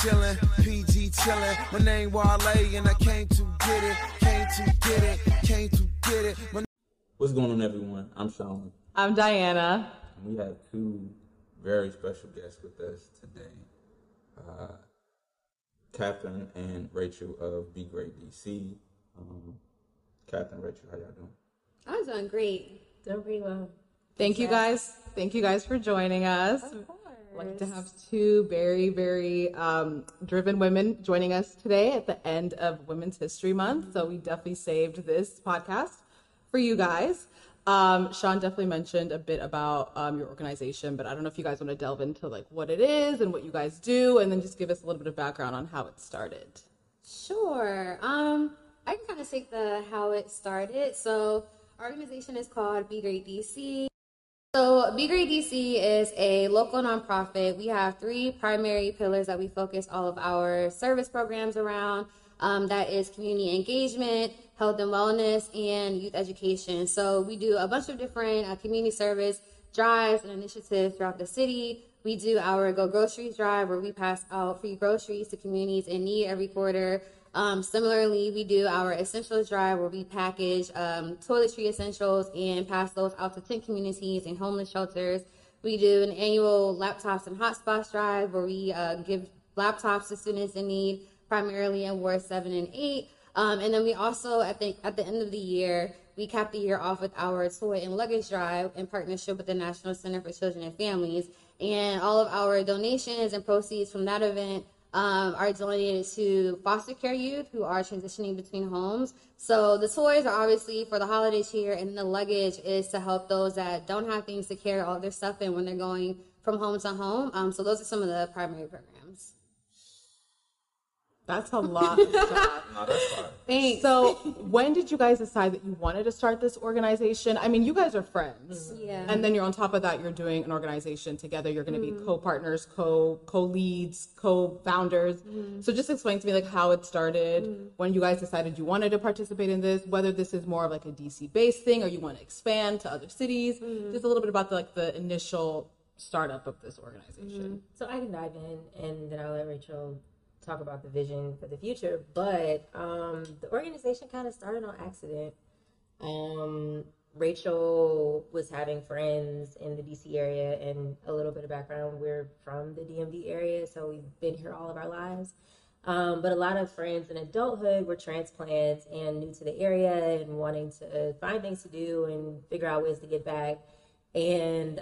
Chillin', PG chillin'. My name Wale and I came to get it, came to get it, came to get it. What's going on, everyone? I'm Sean. I'm Diana. And we have two very special guests with us today. Katherine and Rachael of Be Great DC. Katherine, Rachael, how y'all doing? I'm doing great. Doing pretty well. Thank you guys. Thank you guys for joining us. Like to have two very, very driven women joining us today at the end of Women's History Month. So we definitely saved this podcast for you guys. Sean definitely mentioned a bit about your organization, but I don't know if you guys want to delve into like what it is and what you guys do, and then just give us a little bit of background on how it started. Sure. I can kind of take the how it started. So our organization is called Be Great DC. So Be Great DC is a local nonprofit. We have three primary pillars that we focus all of our service programs around. That is community engagement, health and wellness, and youth education. So we do a bunch of different community service drives and initiatives throughout the city. We do our Go Groceries drive where we pass out free groceries to communities in need every quarter. Similarly, we do our essentials drive where we package toiletry essentials and pass those out to tent communities and homeless shelters. We do an annual laptops and hotspots drive where we give laptops to students in need, primarily in wards 7 and 8. And then we also, I think, at the end of the year, we cap the year off with our toy and luggage drive in partnership with the National Center for Children and Families. And all of our donations and proceeds from that event are donated to foster care youth who are transitioning between homes. So the toys are obviously for the holidays here, and the luggage is to help those that don't have things to carry all their stuff in when they're going from home to home. So those are some of the primary programs. That's a lot. Thanks. So when did you guys decide that you wanted to start this organization? I mean, you guys are friends. Yeah. And then you're on top of that, you're doing an organization together. You're going to be co-partners, co-leads, co-founders. Mm-hmm. So just explain to me like how it started, when you guys decided you wanted to participate in this, whether this is more of like a DC-based thing or you want to expand to other cities. Mm-hmm. Just a little bit about the initial startup of this organization. Mm-hmm. So I can dive in and then I'll let Rachael talk about the vision for the future, but the organization kind of started on accident. Rachael was having friends in the DC area, and a little bit of background, we're from the DMV area, so we've been here all of our lives. But a lot of friends in adulthood were transplants and new to the area and wanting to find things to do and figure out ways to get back. And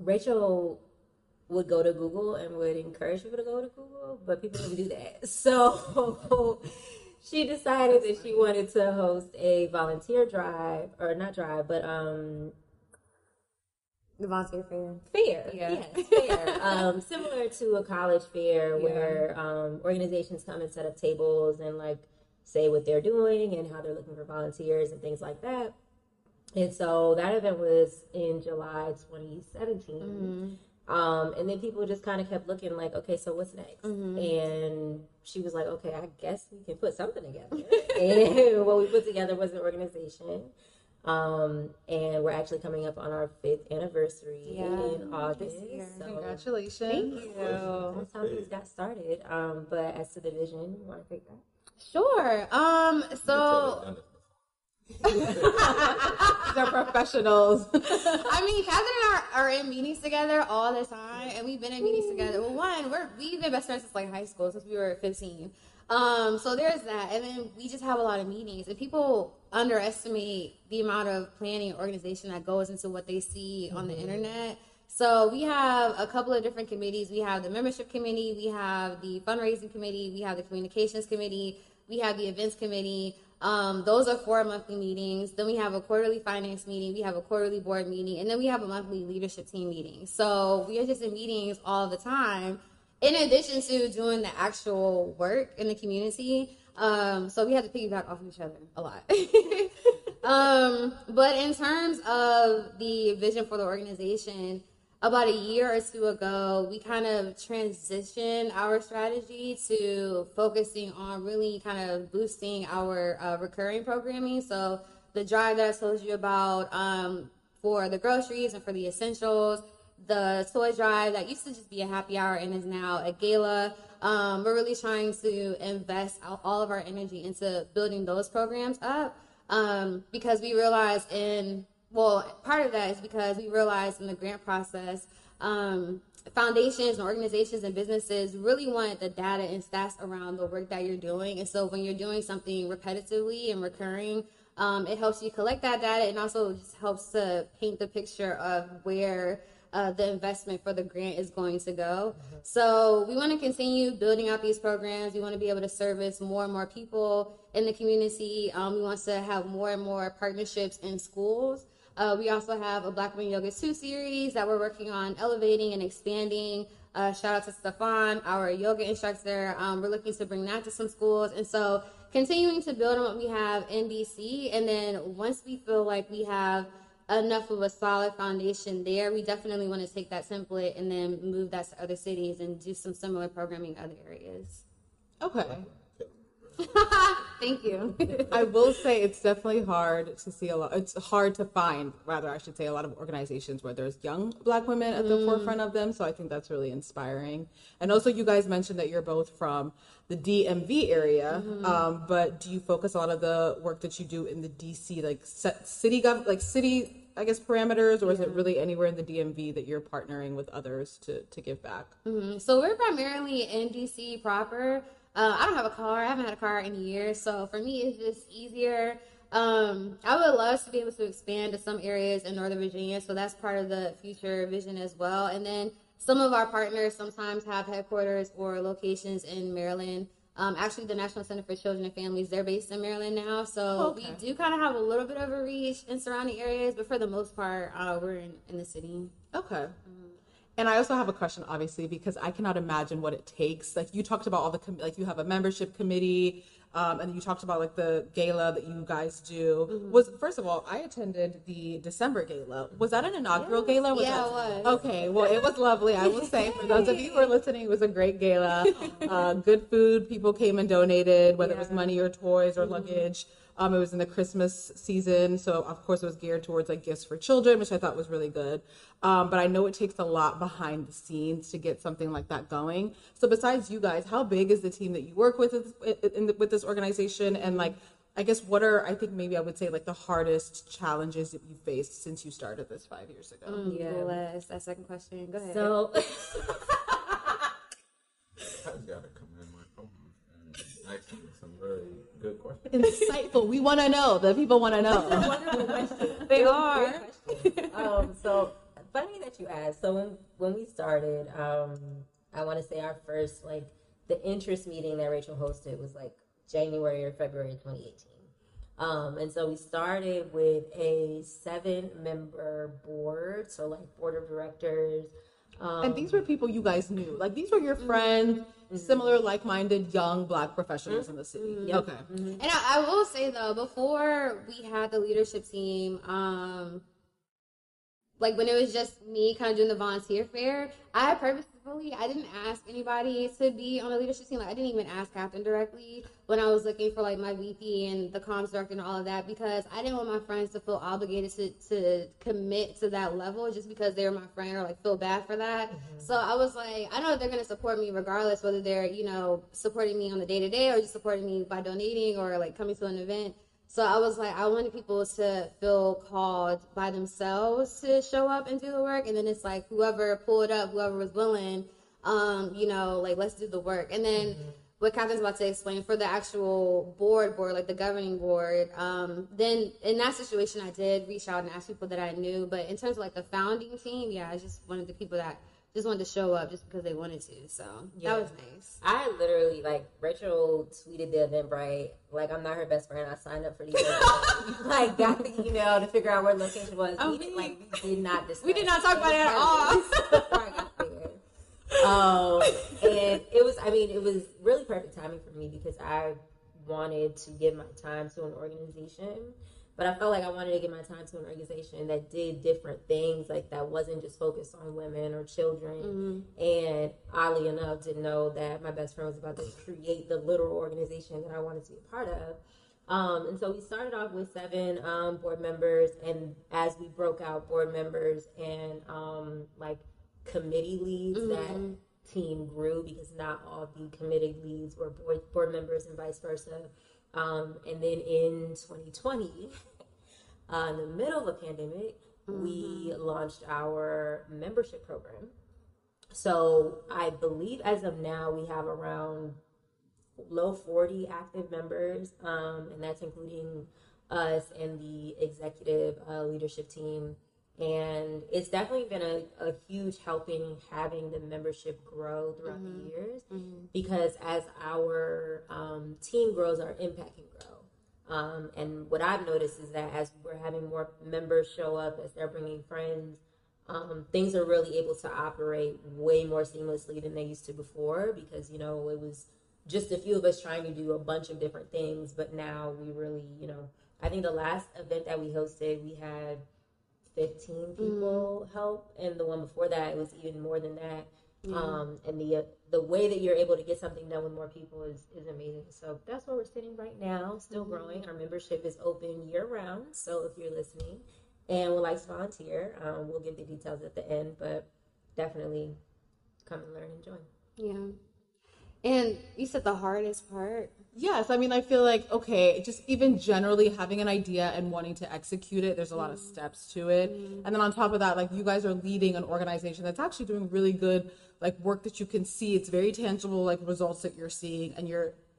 Rachael would go to Google and would encourage people to go to Google, but people didn't do that. So she decided that she wanted to host a volunteer drive, or not drive, but the volunteer fair. Fair. Similar to a college fair where organizations come and set up tables and like say what they're doing and how they're looking for volunteers and things like that. And so that event was in July 2017. Mm-hmm. And then people just kind of kept looking like, okay, so what's next? Mm-hmm. And she was like, okay, I guess we can put something together. And what we put together was an organization. And we're actually coming up on our 5th anniversary in August. So congratulations. Thank you. That's how things got started. But as to the vision, you want to take that? Sure. So they're professionals. I mean, Katherine and I are in meetings together all the time, and we've been in meetings together. Well, we've been best friends since like high school, since we were 15. So there's that, and then we just have a lot of meetings, and people underestimate the amount of planning and organization that goes into what they see on the internet. So we have a couple of different committees. We have the membership committee, we have the fundraising committee, we have the communications committee, we have the events committee. Those are 4 monthly meetings. Then we have a quarterly finance meeting. We have a quarterly board meeting. And then we have a monthly leadership team meeting. So we are just in meetings all the time, in addition to doing the actual work in the community. So we have to piggyback off of each other a lot. But in terms of the vision for the organization, about a year or two ago, we kind of transitioned our strategy to focusing on really kind of boosting our recurring programming. So the drive that I told you about for the groceries and for the essentials, the toy drive that used to just be a happy hour and is now a gala. We're really trying to invest all of our energy into building those programs up because we realized in... Well, part of that is because we realized in the grant process, foundations and organizations and businesses really want the data and stats around the work that you're doing. And so when you're doing something repetitively and recurring, it helps you collect that data and also just helps to paint the picture of where the investment for the grant is going to go. Mm-hmm. So we want to continue building out these programs. We want to be able to service more and more people in the community. We want to have more and more partnerships in schools. We also have a Black Women Yoga 2 series that we're working on elevating and expanding. Shout out to Stefan, our yoga instructor. We're looking to bring that to some schools. And so continuing to build on what we have in DC. And then once we feel like we have enough of a solid foundation there, we definitely want to take that template and then move that to other cities and do some similar programming in other areas. Okay. Thank you. I will say it's definitely hard to see a lot of organizations where there's young Black women at the forefront of them. So I think that's really inspiring. And also you guys mentioned that you're both from the DMV area, but do you focus a lot of the work that you do in the DC, like city, I guess, parameters, or is it really anywhere in the DMV that you're partnering with others to give back? Mm-hmm. So we're primarily in DC proper. I don't have a car. I haven't had a car in years. So for me, it's just easier. I would love to be able to expand to some areas in Northern Virginia. So that's part of the future vision as well. And then some of our partners sometimes have headquarters or locations in Maryland. Actually, the National Center for Children and Families, they're based in Maryland now. So we do kind of have a little bit of a reach in surrounding areas. But for the most part, we're in the city. Okay. And I also have a question, obviously, because I cannot imagine what it takes. Like, you talked about all the, you have a membership committee, and you talked about, like, the gala that you guys do. Mm-hmm. First of all, I attended the December gala. Was that an inaugural gala? It was. Okay, well, it was lovely, I will say. For those of you who are listening, it was a great gala. Good food. People came and donated, whether it was money or toys or luggage. It was in the Christmas season, so of course it was geared towards like gifts for children, which I thought was really good. But I know it takes a lot behind the scenes to get something like that going. So besides you guys, how big is the team that you work with with this organization? And like, I guess what are the hardest challenges that you faced since you started this 5 years ago? Bless. That second question. Go ahead. So I've got to come in my phone. Actually, some very good questions. Insightful. We want to know. The people want to know. That's a wonderful question. They are. So funny that you asked. So when we started, I want to say our first, like, the interest meeting that Rachael hosted was like January or February 2018. And so we started with a 7-member board. So like board of directors. And these were people you guys knew. Like, these were your friends. Similar, like-minded, young Black professionals in the city. Yep. Okay. Mm-hmm. And I will say, though, before we had the leadership team, like, when it was just me kind of doing the volunteer fair, I purposefully, I didn't ask anybody to be on the leadership team. Like, I didn't even ask Katherine directly when I was looking for, like, my VP and the comms director and all of that, because I didn't want my friends to feel obligated to commit to that level just because they were my friend or, like, feel bad for that. Mm-hmm. So I was like, I know they're going to support me regardless, whether they're, you know, supporting me on the day-to-day or just supporting me by donating or, like, coming to an event. So I was like, I wanted people to feel called by themselves to show up and do the work. And then it's like, whoever pulled up, whoever was willing, you know, like, let's do the work. And then what Katherine's about to explain for the actual board, like the governing board, then in that situation, I did reach out and ask people that I knew. But in terms of like the founding team, I just wanted the people that just wanted to show up just because they wanted to. So that was nice. I literally, like, Rachael tweeted the Eventbrite. Like, I'm not her best friend. I signed up for these events. Like, got the email to figure out where the location was. We did not talk about it at all. And it was really perfect timing for me because I wanted to give my time to an organization. But I felt like I wanted to give my time to an organization that did different things, like that wasn't just focused on women or children. Mm-hmm. And oddly enough, didn't know that my best friend was about to create the literal organization that I wanted to be a part of. And so we started off with 7 board members, and as we broke out board members and like committee leads, mm-hmm. that team grew because not all the committee leads were board members and vice versa. And then in 2020, in the middle of a pandemic, mm-hmm. we launched our membership program. So I believe as of now, we have around low 40 active members, and that's including us and the executive leadership team. And it's definitely been a huge helping having the membership grow throughout mm-hmm. the years, mm-hmm. because as our team grows, our impact can grow. And what I've noticed is that as we're having more members show up, as they're bringing friends, things are really able to operate way more seamlessly than they used to before, because, you know, it was just a few of us trying to do a bunch of different things. But now we really, you know, I think the last event that we hosted, we had 15 people help, and the one before that it was even more than that. Yeah. And the way that you're able to get something done with more people is amazing. So that's where we're sitting right now, still mm-hmm. growing. Our membership is open year round, so if you're listening and would like to volunteer, we'll give the details at the end, but definitely come and learn and join. Yeah. And you said the hardest part. Yes, I mean, I feel like, okay, just even generally having an idea and wanting to execute it, there's a lot of steps to it. Mm-hmm. And then on top of that, like, you guys are leading an organization that's actually doing really good, like, work that you can see. It's very tangible, like, results that you're seeing, and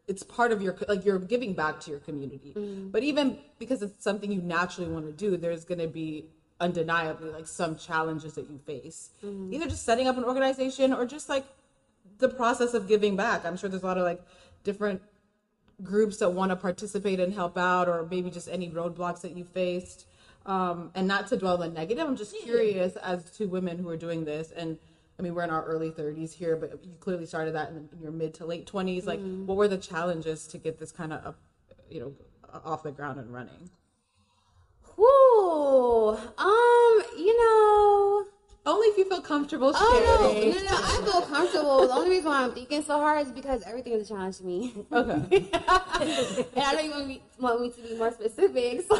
it's part of your, like, you're giving back to your community. Mm-hmm. But even because it's something you naturally want to do, there's going to be undeniably, like, some challenges that you face. Mm-hmm. Either just setting up an organization or just, like, the process of giving back. I'm sure there's a lot of, like, different groups that want to participate and help out, or maybe just any roadblocks that you faced, and not to dwell on negative. I'm just curious as to women who are doing this, and I mean, we're in our early 30s here, but you clearly started that in your mid to late 20s. Like, mm-hmm. what were the challenges to get this kind of, you know, off the ground and running? Whoo, you know, only if you feel comfortable sharing. Oh, no, I feel comfortable. The only reason why I'm thinking so hard is because everything is a challenge to me. Okay. And I know you want me to be more specific, so.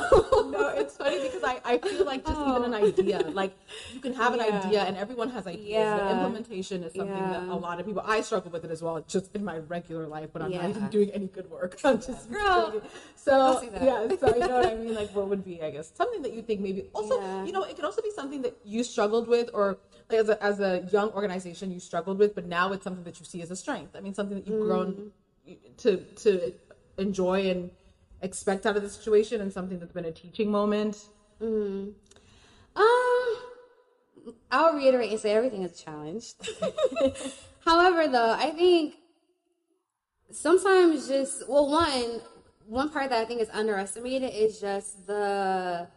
No, it's funny because I feel like just even an idea. Like, you can have an idea, and everyone has ideas, but implementation is something that a lot of people, I struggle with it as well, just in my regular life, but I'm not even doing any good work. I'm just so, so you know what I mean? Like, what would be, I guess, something that you think maybe, also, you know, it could also be something that you struggled with, or as a young organization you struggled with, but now it's something that you see as a strength. I mean, something that you've grown to enjoy and expect out of the situation, and something that's been a teaching moment. I'll reiterate and say everything is challenged. However, though, I think sometimes just, well, one part that I think is underestimated is just the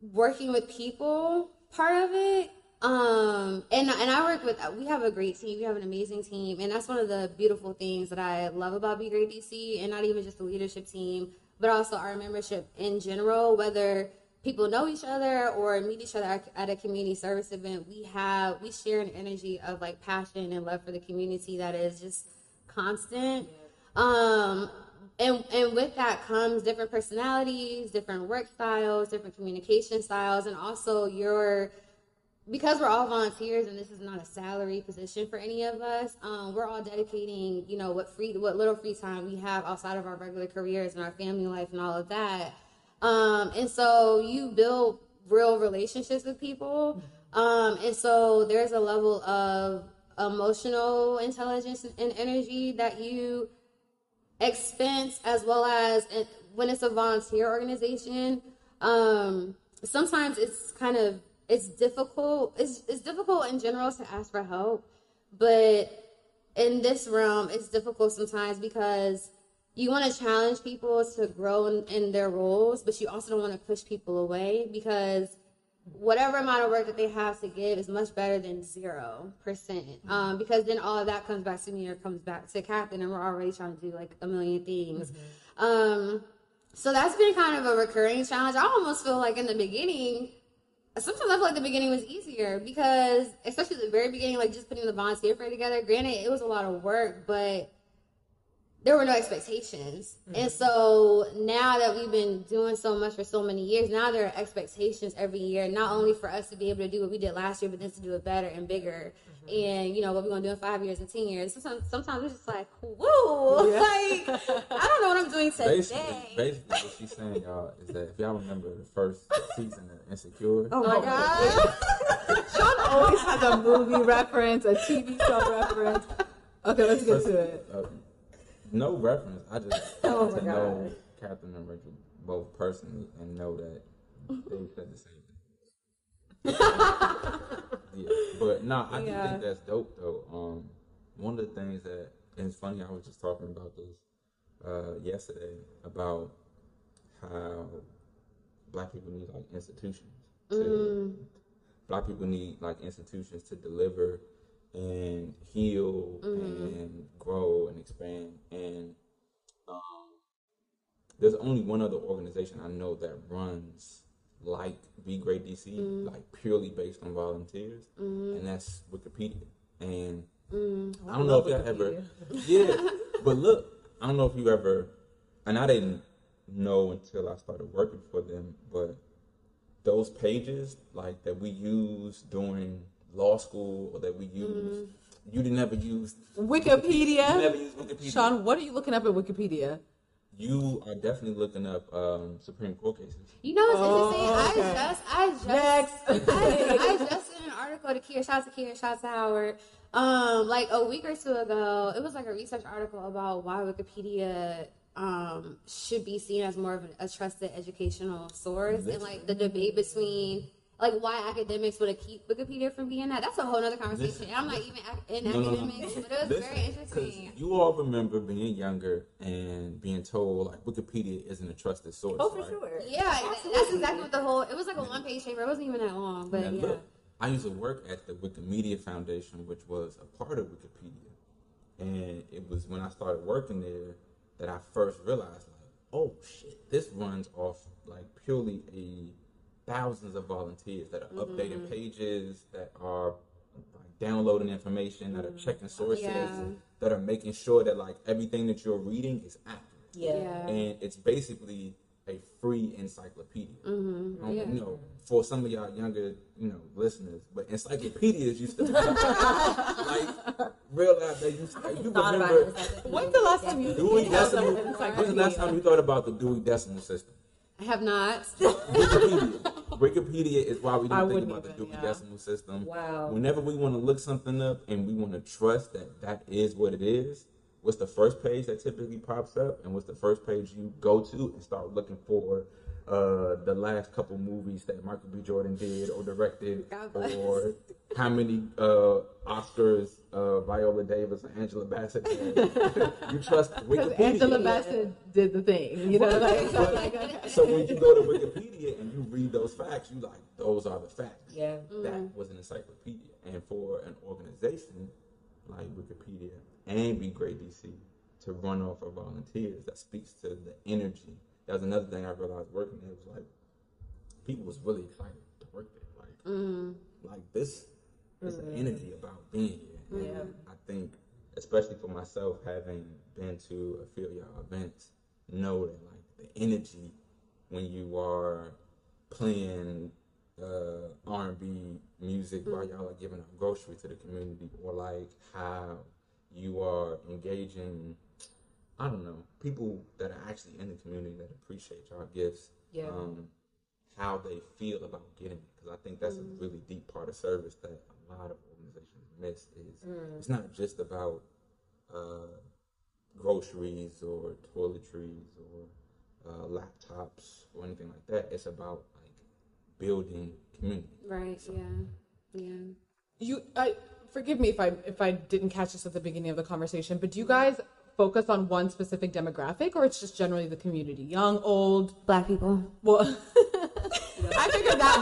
working with people part of it, and I work with, we have a great team, we have an amazing team, and that's one of the beautiful things that I love about Be Great DC, and not even just the leadership team, but also our membership in general. Whether people know each other or meet each other at a community service event, we share an energy of, like, passion and love for the community that is just constant. And with that comes different personalities, different work styles, different communication styles, and also because we're all volunteers and this is not a salary position for any of us, we're all dedicating, you know, what little free time we have outside of our regular careers and our family life and all of that. And so you build real relationships with people. And so there's a level of emotional intelligence and energy that you expense, as well as when it's a volunteer organization. Sometimes it's difficult in general to ask for help, but in this realm it's difficult sometimes because you want to challenge people to grow in their roles, but you also don't want to push people away, because whatever amount of work that they have to give is much better than 0%. Because then all of that comes back to me or comes back to Katherine, and we're already trying to do like a million things. Mm-hmm. So that's been kind of a recurring challenge. I almost feel like in the beginning, sometimes I feel like the beginning was easier because, especially the very beginning, like just putting the volunteer fair together, granted, it was a lot of work, but there were no expectations. Mm-hmm. And so now that we've been doing so much for so many years, now there are expectations every year, not only for us to be able to do what we did last year, but then to do it better and bigger. Mm-hmm. And, you know, what we're going to do in 5 years and 10 years. Sometimes it's just like, whoa, yeah. Like, I don't know what I'm doing today. Basically what she's saying, y'all, is that if y'all remember the first season of Insecure. Oh, my God. Sean always has a movie reference, a TV show reference. Okay, let's get to it. No reference. I just got to know Katherine and Rachel both personally and know that they said the same thing. Yeah. But no, I do think that's dope though. One of the things that, and it's funny, I was just talking about this yesterday about how Black people need like institutions. Black people need like institutions to deliver and heal and grow and expand. And there's only one other organization I know that runs like Be Great DC, like purely based on volunteers, and that's Wikipedia. And I don't know if y'all ever, but look, I don't know if you ever, and I didn't know until I started working for them, but those pages like that we use during law school or that we use, you didn't ever use Wikipedia. You never used Wikipedia. Sean, what are you looking up at Wikipedia? You are definitely looking up Supreme Court cases. You know what's interesting? Okay. I just did an article to Kira, shout out to Howard, like a week or two ago. It was like a research article about why Wikipedia should be seen as more of a trusted educational source. That's and like the debate between like why academics would keep Wikipedia from being that. That's a whole other conversation. Listen, I'm not even academics, but it was very interesting. You all remember being younger and being told like Wikipedia isn't a trusted source. Oh, for right? sure. Yeah, that's exactly what the whole, it was like a one-page paper. It wasn't even that long, but yeah. Look, I used to work at the Wikimedia Foundation, which was a part of Wikipedia. And it was when I started working there that I first realized like, oh shit, this runs off like purely a thousands of volunteers that are updating pages, that are downloading information, that are checking sources, that are making sure that like everything that you're reading is accurate. Yeah. And it's basically a free encyclopedia. You know, for some of y'all younger, you know, listeners, but encyclopedias used to like realize that you, like, you remember. When's the last time you when's the last time you thought about the Dewey Decimal System? I have not. Wikipedia is why we don't think about the Dewey Decimal System. Wow. Whenever we want to look something up and we want to trust that that is what it is, what's the first page that typically pops up, and what's the first page you go to and start looking for the last couple movies that Michael B. Jordan did or directed, or how many Oscars Viola Davis and Angela Bassett did. You trust Wikipedia. Because Angela Bassett did the thing, you know? So when you go to Wikipedia and you read those facts, you like, those are the facts. Yeah. That was an encyclopedia. And for an organization like Wikipedia and Be Great DC to run off of volunteers, that speaks to the energy. That was another thing I realized working there. It was like, people was really excited to work there. Like, this is an energy about being here. And I think, especially for myself, having been to a few of y'all events, know that like the energy when you are playing R&B music while y'all are giving out groceries to the community, or like how you are engaging, I don't know, people that are actually in the community that appreciate y'all gifts, how they feel about getting it. Because I think that's a really deep part of service that a lot of organizations miss is it's not just about groceries or toiletries or laptops or anything like that. It's about like building community. Right, so. Forgive me if I didn't catch this at the beginning of the conversation, but do you guys focus on one specific demographic, or it's just generally the community? Young, old, Black people. Well, I figured that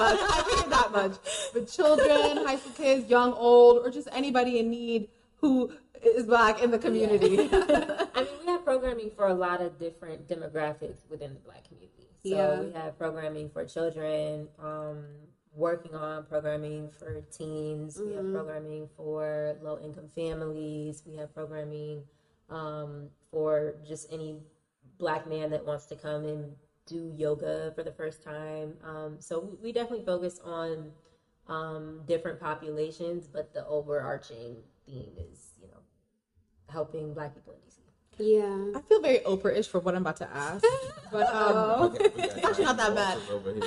much. But children, high school kids, young, old, or just anybody in need who is Black in the community. I mean, we have have programming for a lot of different demographics within the Black community. So we have programming for children, working on programming for teens. Mm-hmm. We have programming for low-income families. We have programming for just any Black man that wants to come and do yoga for the first time. So we definitely focus on different populations, but the overarching theme is, you know, helping Black people in DC. Yeah. I feel very Oprah-ish for what I'm about to ask. But it's actually not that bad.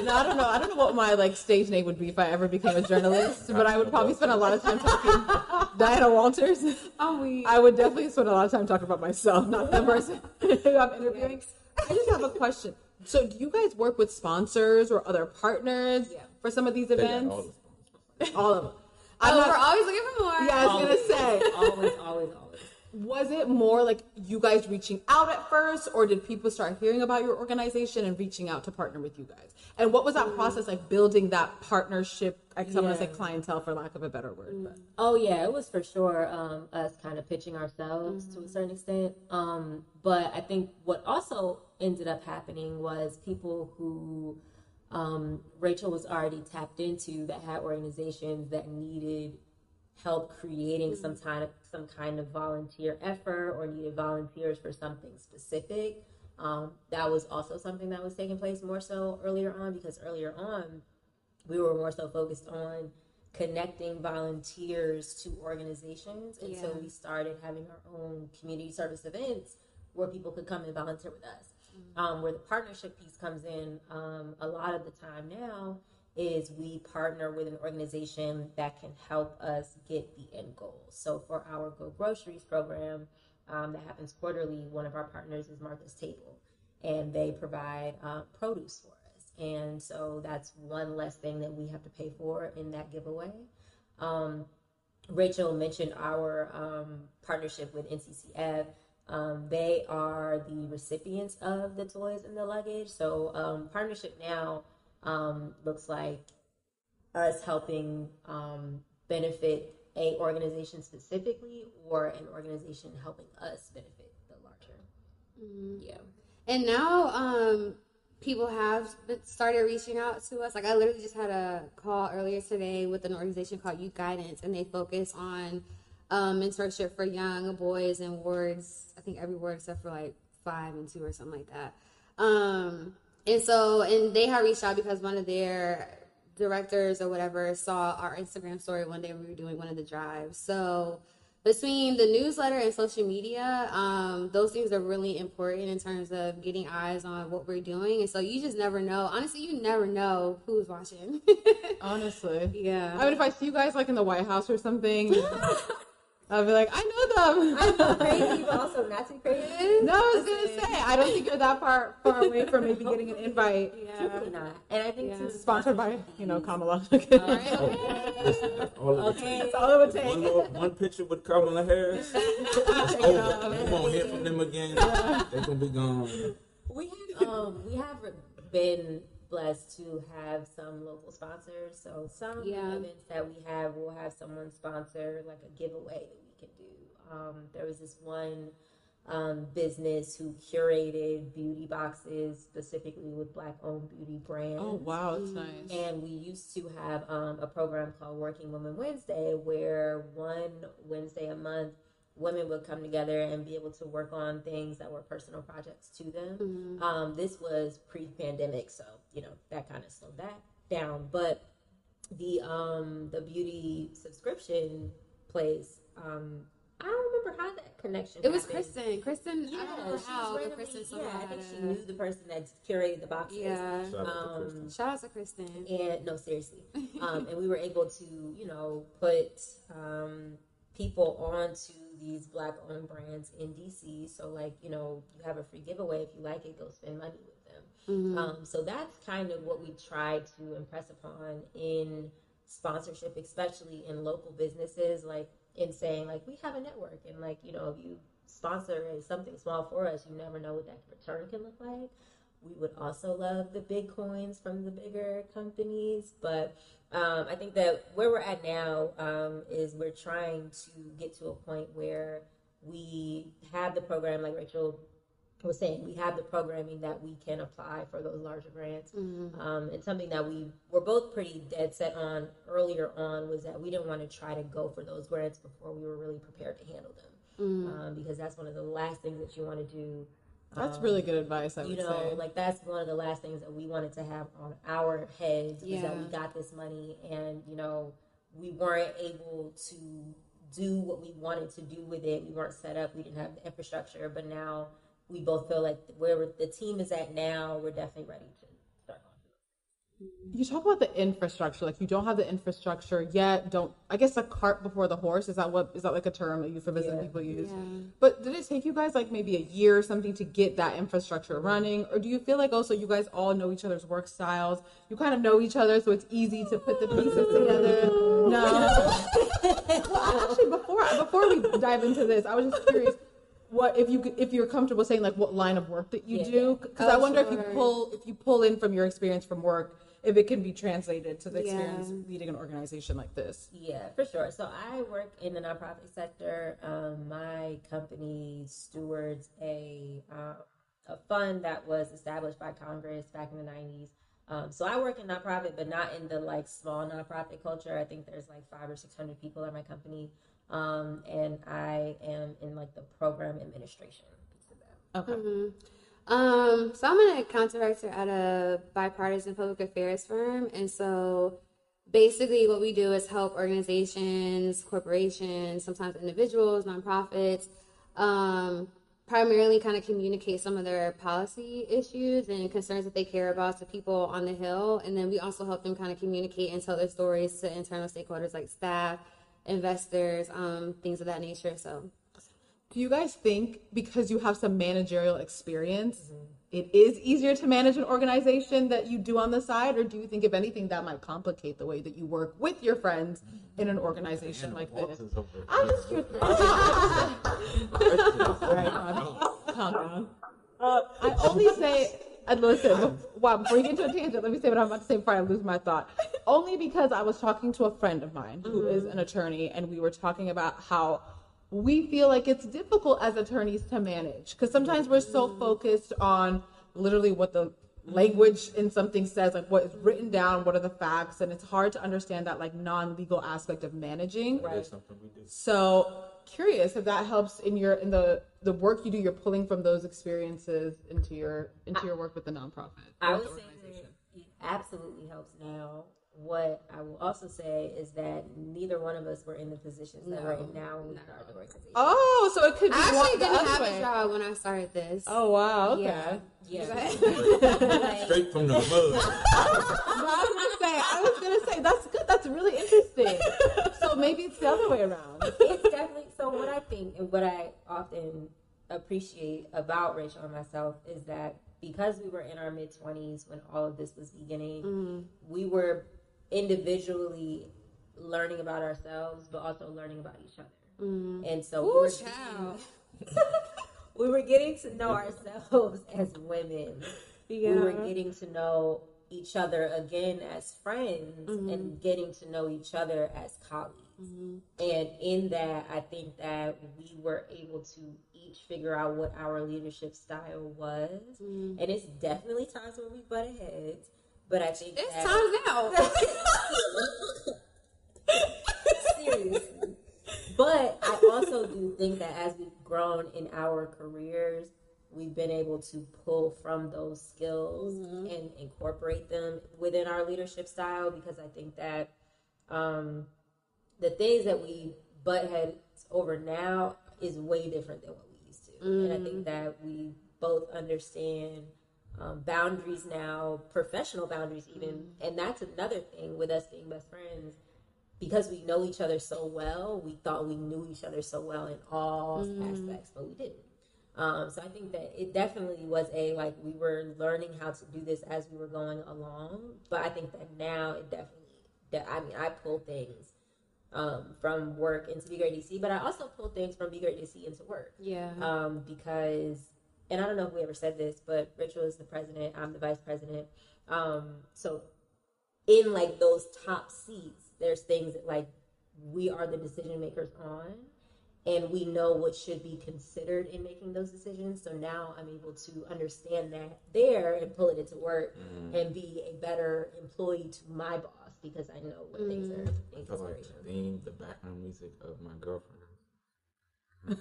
No, I don't know. I don't know what my stage name would be if I ever became a journalist, but I would probably spend a lot of time talking Diana Walters. I would definitely spend a lot of time talking about myself, not the person who I'm interviewing. I just have a question. So do you guys work with sponsors or other partners for some of these events? All of them. We're always looking for more. Yeah, I was going to say. Always. Was it more you guys reaching out at first, or did people start hearing about your organization and reaching out to partner with you guys? And what was that process building that partnership? I want to say clientele, for lack of a better word. But. Oh, yeah, it was for sure us kind of pitching ourselves to a certain extent. But I think what also ended up happening was people who Rachael was already tapped into that had organizations that needed help creating some kind of volunteer effort or needed volunteers for something specific. That was also something that was taking place more so earlier on, because earlier on we were more so focused on connecting volunteers to organizations. And so we started having our own community service events where people could come and volunteer with us. Where the partnership piece comes in a lot of the time now is we partner with an organization that can help us get the end goal. So for our Go Groceries program that happens quarterly, one of our partners is Martha's Table, and they provide produce for us. And so that's one less thing that we have to pay for in that giveaway. Rachael mentioned our partnership with NCCF. They are the recipients of the toys and the luggage. So partnership now looks like us helping benefit a organization specifically, or an organization helping us benefit the larger. And now people have started reaching out to us. I literally just had a call earlier today with an organization called Youth Guidance, and they focus on mentorship for young boys in wards, I think every ward except for 5 and 2 or something like that. And they had reached out because one of their directors or whatever saw our Instagram story one day when we were doing one of the drives. So between the newsletter and social media, those things are really important in terms of getting eyes on what we're doing. And so you just never know. Honestly, you never know who's watching. Honestly. Yeah. I mean, if I see you guys in the White House or something... I'll be like, I know them. I'm not crazy, but also not too crazy. No, I was going to say, I don't think you're that far away from maybe getting an invite. Hopefully not. And I think it's sponsored by, Kamala. All right. That's all it takes. That's all it would take. One picture with Kamala Harris. You won't hear from them again. They're going to be gone. We have been blessed to have some local sponsors. So some events that we have will have someone sponsor a giveaway that we can do. There was this one business who curated beauty boxes specifically with Black-owned beauty brands. Oh, wow, that's nice. And we used to have a program called Working Women Wednesday, where one Wednesday a month, women would come together and be able to work on things that were personal projects to them. Mm-hmm. This was pre-pandemic, so that kind of slowed that down. But the beauty subscription place, I don't remember how that connection happened. It was Kristen. I don't know how. I think she knew the person that curated the boxes. Yeah. Shout out to Kristen. And no, seriously. And we were able to, put people onto these Black-owned brands in DC. So, you have a free giveaway. If you like it, go spend money with them. Mm-hmm. So that's kind of what we try to impress upon in sponsorship, especially in local businesses, in saying, we have a network. And, if you sponsor something small for us, you never know what that return can look like. We would also love the big coins from the bigger companies, but I think that where we're at now is we're trying to get to a point where we have the program, like Rachael was saying, we have the programming that we can apply for those larger grants. Mm-hmm. And something that we were both pretty dead set on earlier on was that we didn't want to try to go for those grants before we were really prepared to handle them. Mm-hmm. Because that's one of the last things that you want to do. That's really good advice, I would say. Like, that's one of the last things that we wanted to have on our heads was that we got this money and, you know, we weren't able to do what we wanted to do with it. We weren't set up. We didn't have the infrastructure. But now we both feel like where the team is at now, we're definitely ready to start on. You talk about the infrastructure. Like, you don't have the infrastructure yet. I guess the cart before the horse. Is that like a term, a euphemism people use? Yeah. But did it take you guys like maybe a year or something to get that infrastructure running? Or do you feel like also you guys all know each other's work styles? You kind of know each other, so it's easy to put the pieces together. No. Well, actually, before we dive into this, I was just curious, what if you're comfortable saying like what line of work that you do? Because I wonder if you pull in from your experience from work, if it can be translated to the experience leading an organization like this. Yeah, for sure. So I work in the nonprofit sector. My company stewards a fund that was established by Congress back in the 90s. So I work in nonprofit, but not in the like small nonprofit culture. I think there's like 500 or 600 people at my company, and I am in like the program administration piece of that. Okay. Mm-hmm. So I'm an account director at a bipartisan public affairs firm, and so basically what we do is help organizations, corporations, sometimes individuals, nonprofits, primarily kind of communicate some of their policy issues and concerns that they care about to people on the Hill. And then we also help them kind of communicate and tell their stories to internal stakeholders like staff, investors, things of that nature. So do you guys think, because you have some managerial experience, it is easier to manage an organization that you do on the side? Or do you think, if anything, that might complicate the way that you work with your friends in an organization like this? I'm just curious. I only say, and listen, before you get to a tangent, let me say what I'm about to say before I lose my thought. Only because I was talking to a friend of mine who is an attorney, and we were talking about how we feel like it's difficult as attorneys to manage, because sometimes we're so focused on literally what the language in something says, like what is written down, what are the facts, and it's hard to understand that like non-legal aspect of managing. Right. Something we do. So curious if that helps in the work you do. You're pulling from those experiences into your work with the nonprofit. I would say it absolutely helps now. What I will also say is that neither one of us were in the positions that we're in now when we started the organization. Oh, so it could be I actually didn't have a job when I started this. Oh, wow. Okay. Yeah. Straight from the mud. I was going to say, that's good. That's really interesting. So maybe it's the other way around. It's definitely. So what I think and what I often appreciate about Rachel and myself is that because we were in our mid-20s when all of this was beginning, we were individually learning about ourselves, but also learning about each other. And so we were getting to know ourselves as women. Yeah. We were getting to know each other again as friends and getting to know each other as colleagues. And in that, I think that we were able to each figure out what our leadership style was. And it's definitely times when we butted heads. But I think it's time now. Seriously. But I also do think that as we've grown in our careers, we've been able to pull from those skills and incorporate them within our leadership style, because I think that the things that we butt heads over now is way different than what we used to. And I think that we both understand boundaries now, professional boundaries even. And that's another thing with us being best friends, because we know each other so well. We thought we knew each other so well in all aspects, but we didn't. So I think that it definitely was we were learning how to do this as we were going along. But I think that now it definitely, I pull things from work into Be Great DC, but I also pull things from Be Great DC into work. Yeah. Because, and I don't know if we ever said this, but Rachel is the president, I'm the vice president. So in like those top seats, there's things that like we are the decision makers on. and we know what should be considered in making those decisions. So now I'm able to understand that there and pull it into work and be a better employee to my boss because I know what things are. I like the theme, the background music of my girlfriend.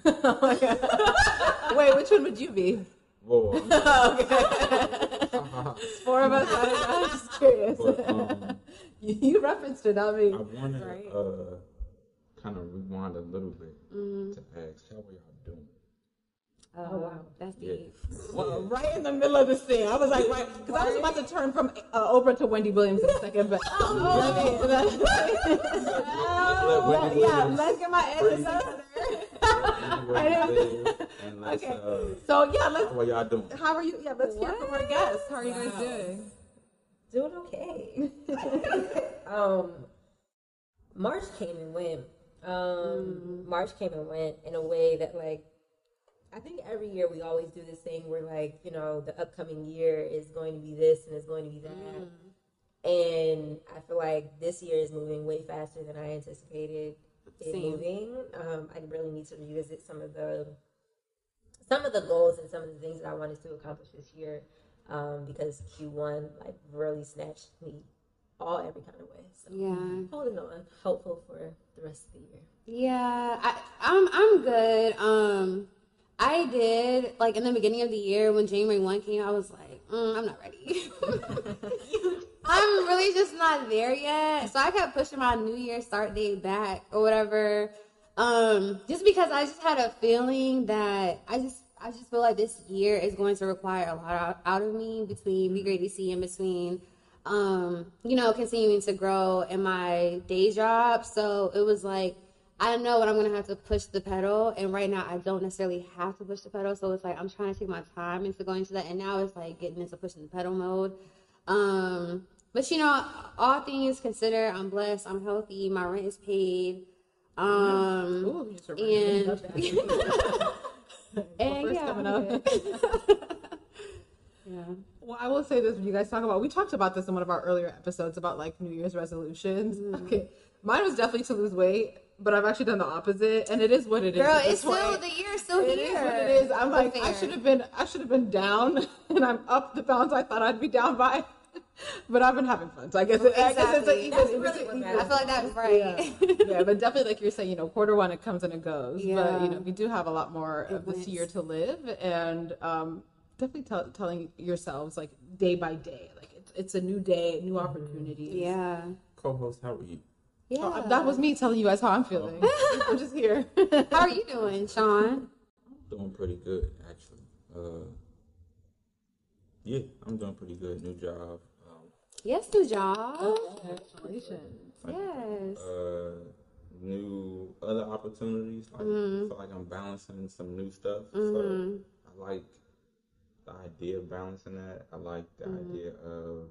Oh my God. Wait, which one would you be? Whoa. Okay. It's four of us. I'm just curious. But, you referenced it, I mean. I wanted to kind of rewind a little bit to ask, how are y'all doing? Oh, wow. That's deep. Well, right in the middle of this thing. I was like, right, because I was about to turn from Oprah to Wendy Williams in a second, but let's get my edges out there. And let's, okay. So, yeah, let's. How are y'all doing? How are you? Yeah, let's hear from our guests. How are you guys doing? Doing okay. March came and went. March came and went in a way that, like, I think every year we always do this thing where, like, you know, the upcoming year is going to be this and it's going to be that. And I feel like this year is moving way faster than I anticipated it moving. I really need to revisit some of the goals and some of the things that I wanted to accomplish this year, because Q1, like, really snatched me every kind of way. So holding on, hopeful for the rest of the year. Yeah, I'm good. I did, like, in the beginning of the year when January 1 came, I was like, I'm not ready. I'm really just not there yet. So I kept pushing my New Year start date back or whatever, just because I just had a feeling that I just feel like this year is going to require a lot out of me between Be Great DC and between, you know, continuing to grow in my day job. So it was like, I know what I'm going to have to push the pedal, and right now I don't necessarily have to push the pedal, so it's like I'm trying to take my time into going into that, and now it's like getting into pushing the pedal mode. But, you know, all things considered, I'm blessed, I'm healthy, my rent is paid, Yeah. Well, I will say this when you guys talk about, we talked about this in one of our earlier episodes about, like, New Year's resolutions. Okay. Mine was definitely to lose weight, but I've actually done the opposite, and it is what it is. Girl, it's still the year, still here. It is what it is. I'm like, I should have been down, and I'm up the pounds I thought I'd be down by, but I've been having fun. So I guess it's an even. I feel like that's right. Yeah, but definitely, like you're saying, you know, quarter one, it comes and it goes. Yeah. But, you know, we do have a lot more of this year to live, and definitely telling yourselves, like, day by day, like it's a new day, new opportunities. Yeah. Co-host, how are you? Yeah. Oh, that was me telling you guys how I'm feeling. I'm just here. How are you doing, Sean? I'm doing pretty good, actually. Yeah, I'm doing pretty good. New job. Yes, new job. Congratulations. Like, yes. New other opportunities. Like, I feel like I'm balancing some new stuff. So I like the idea of balancing that. I like the idea of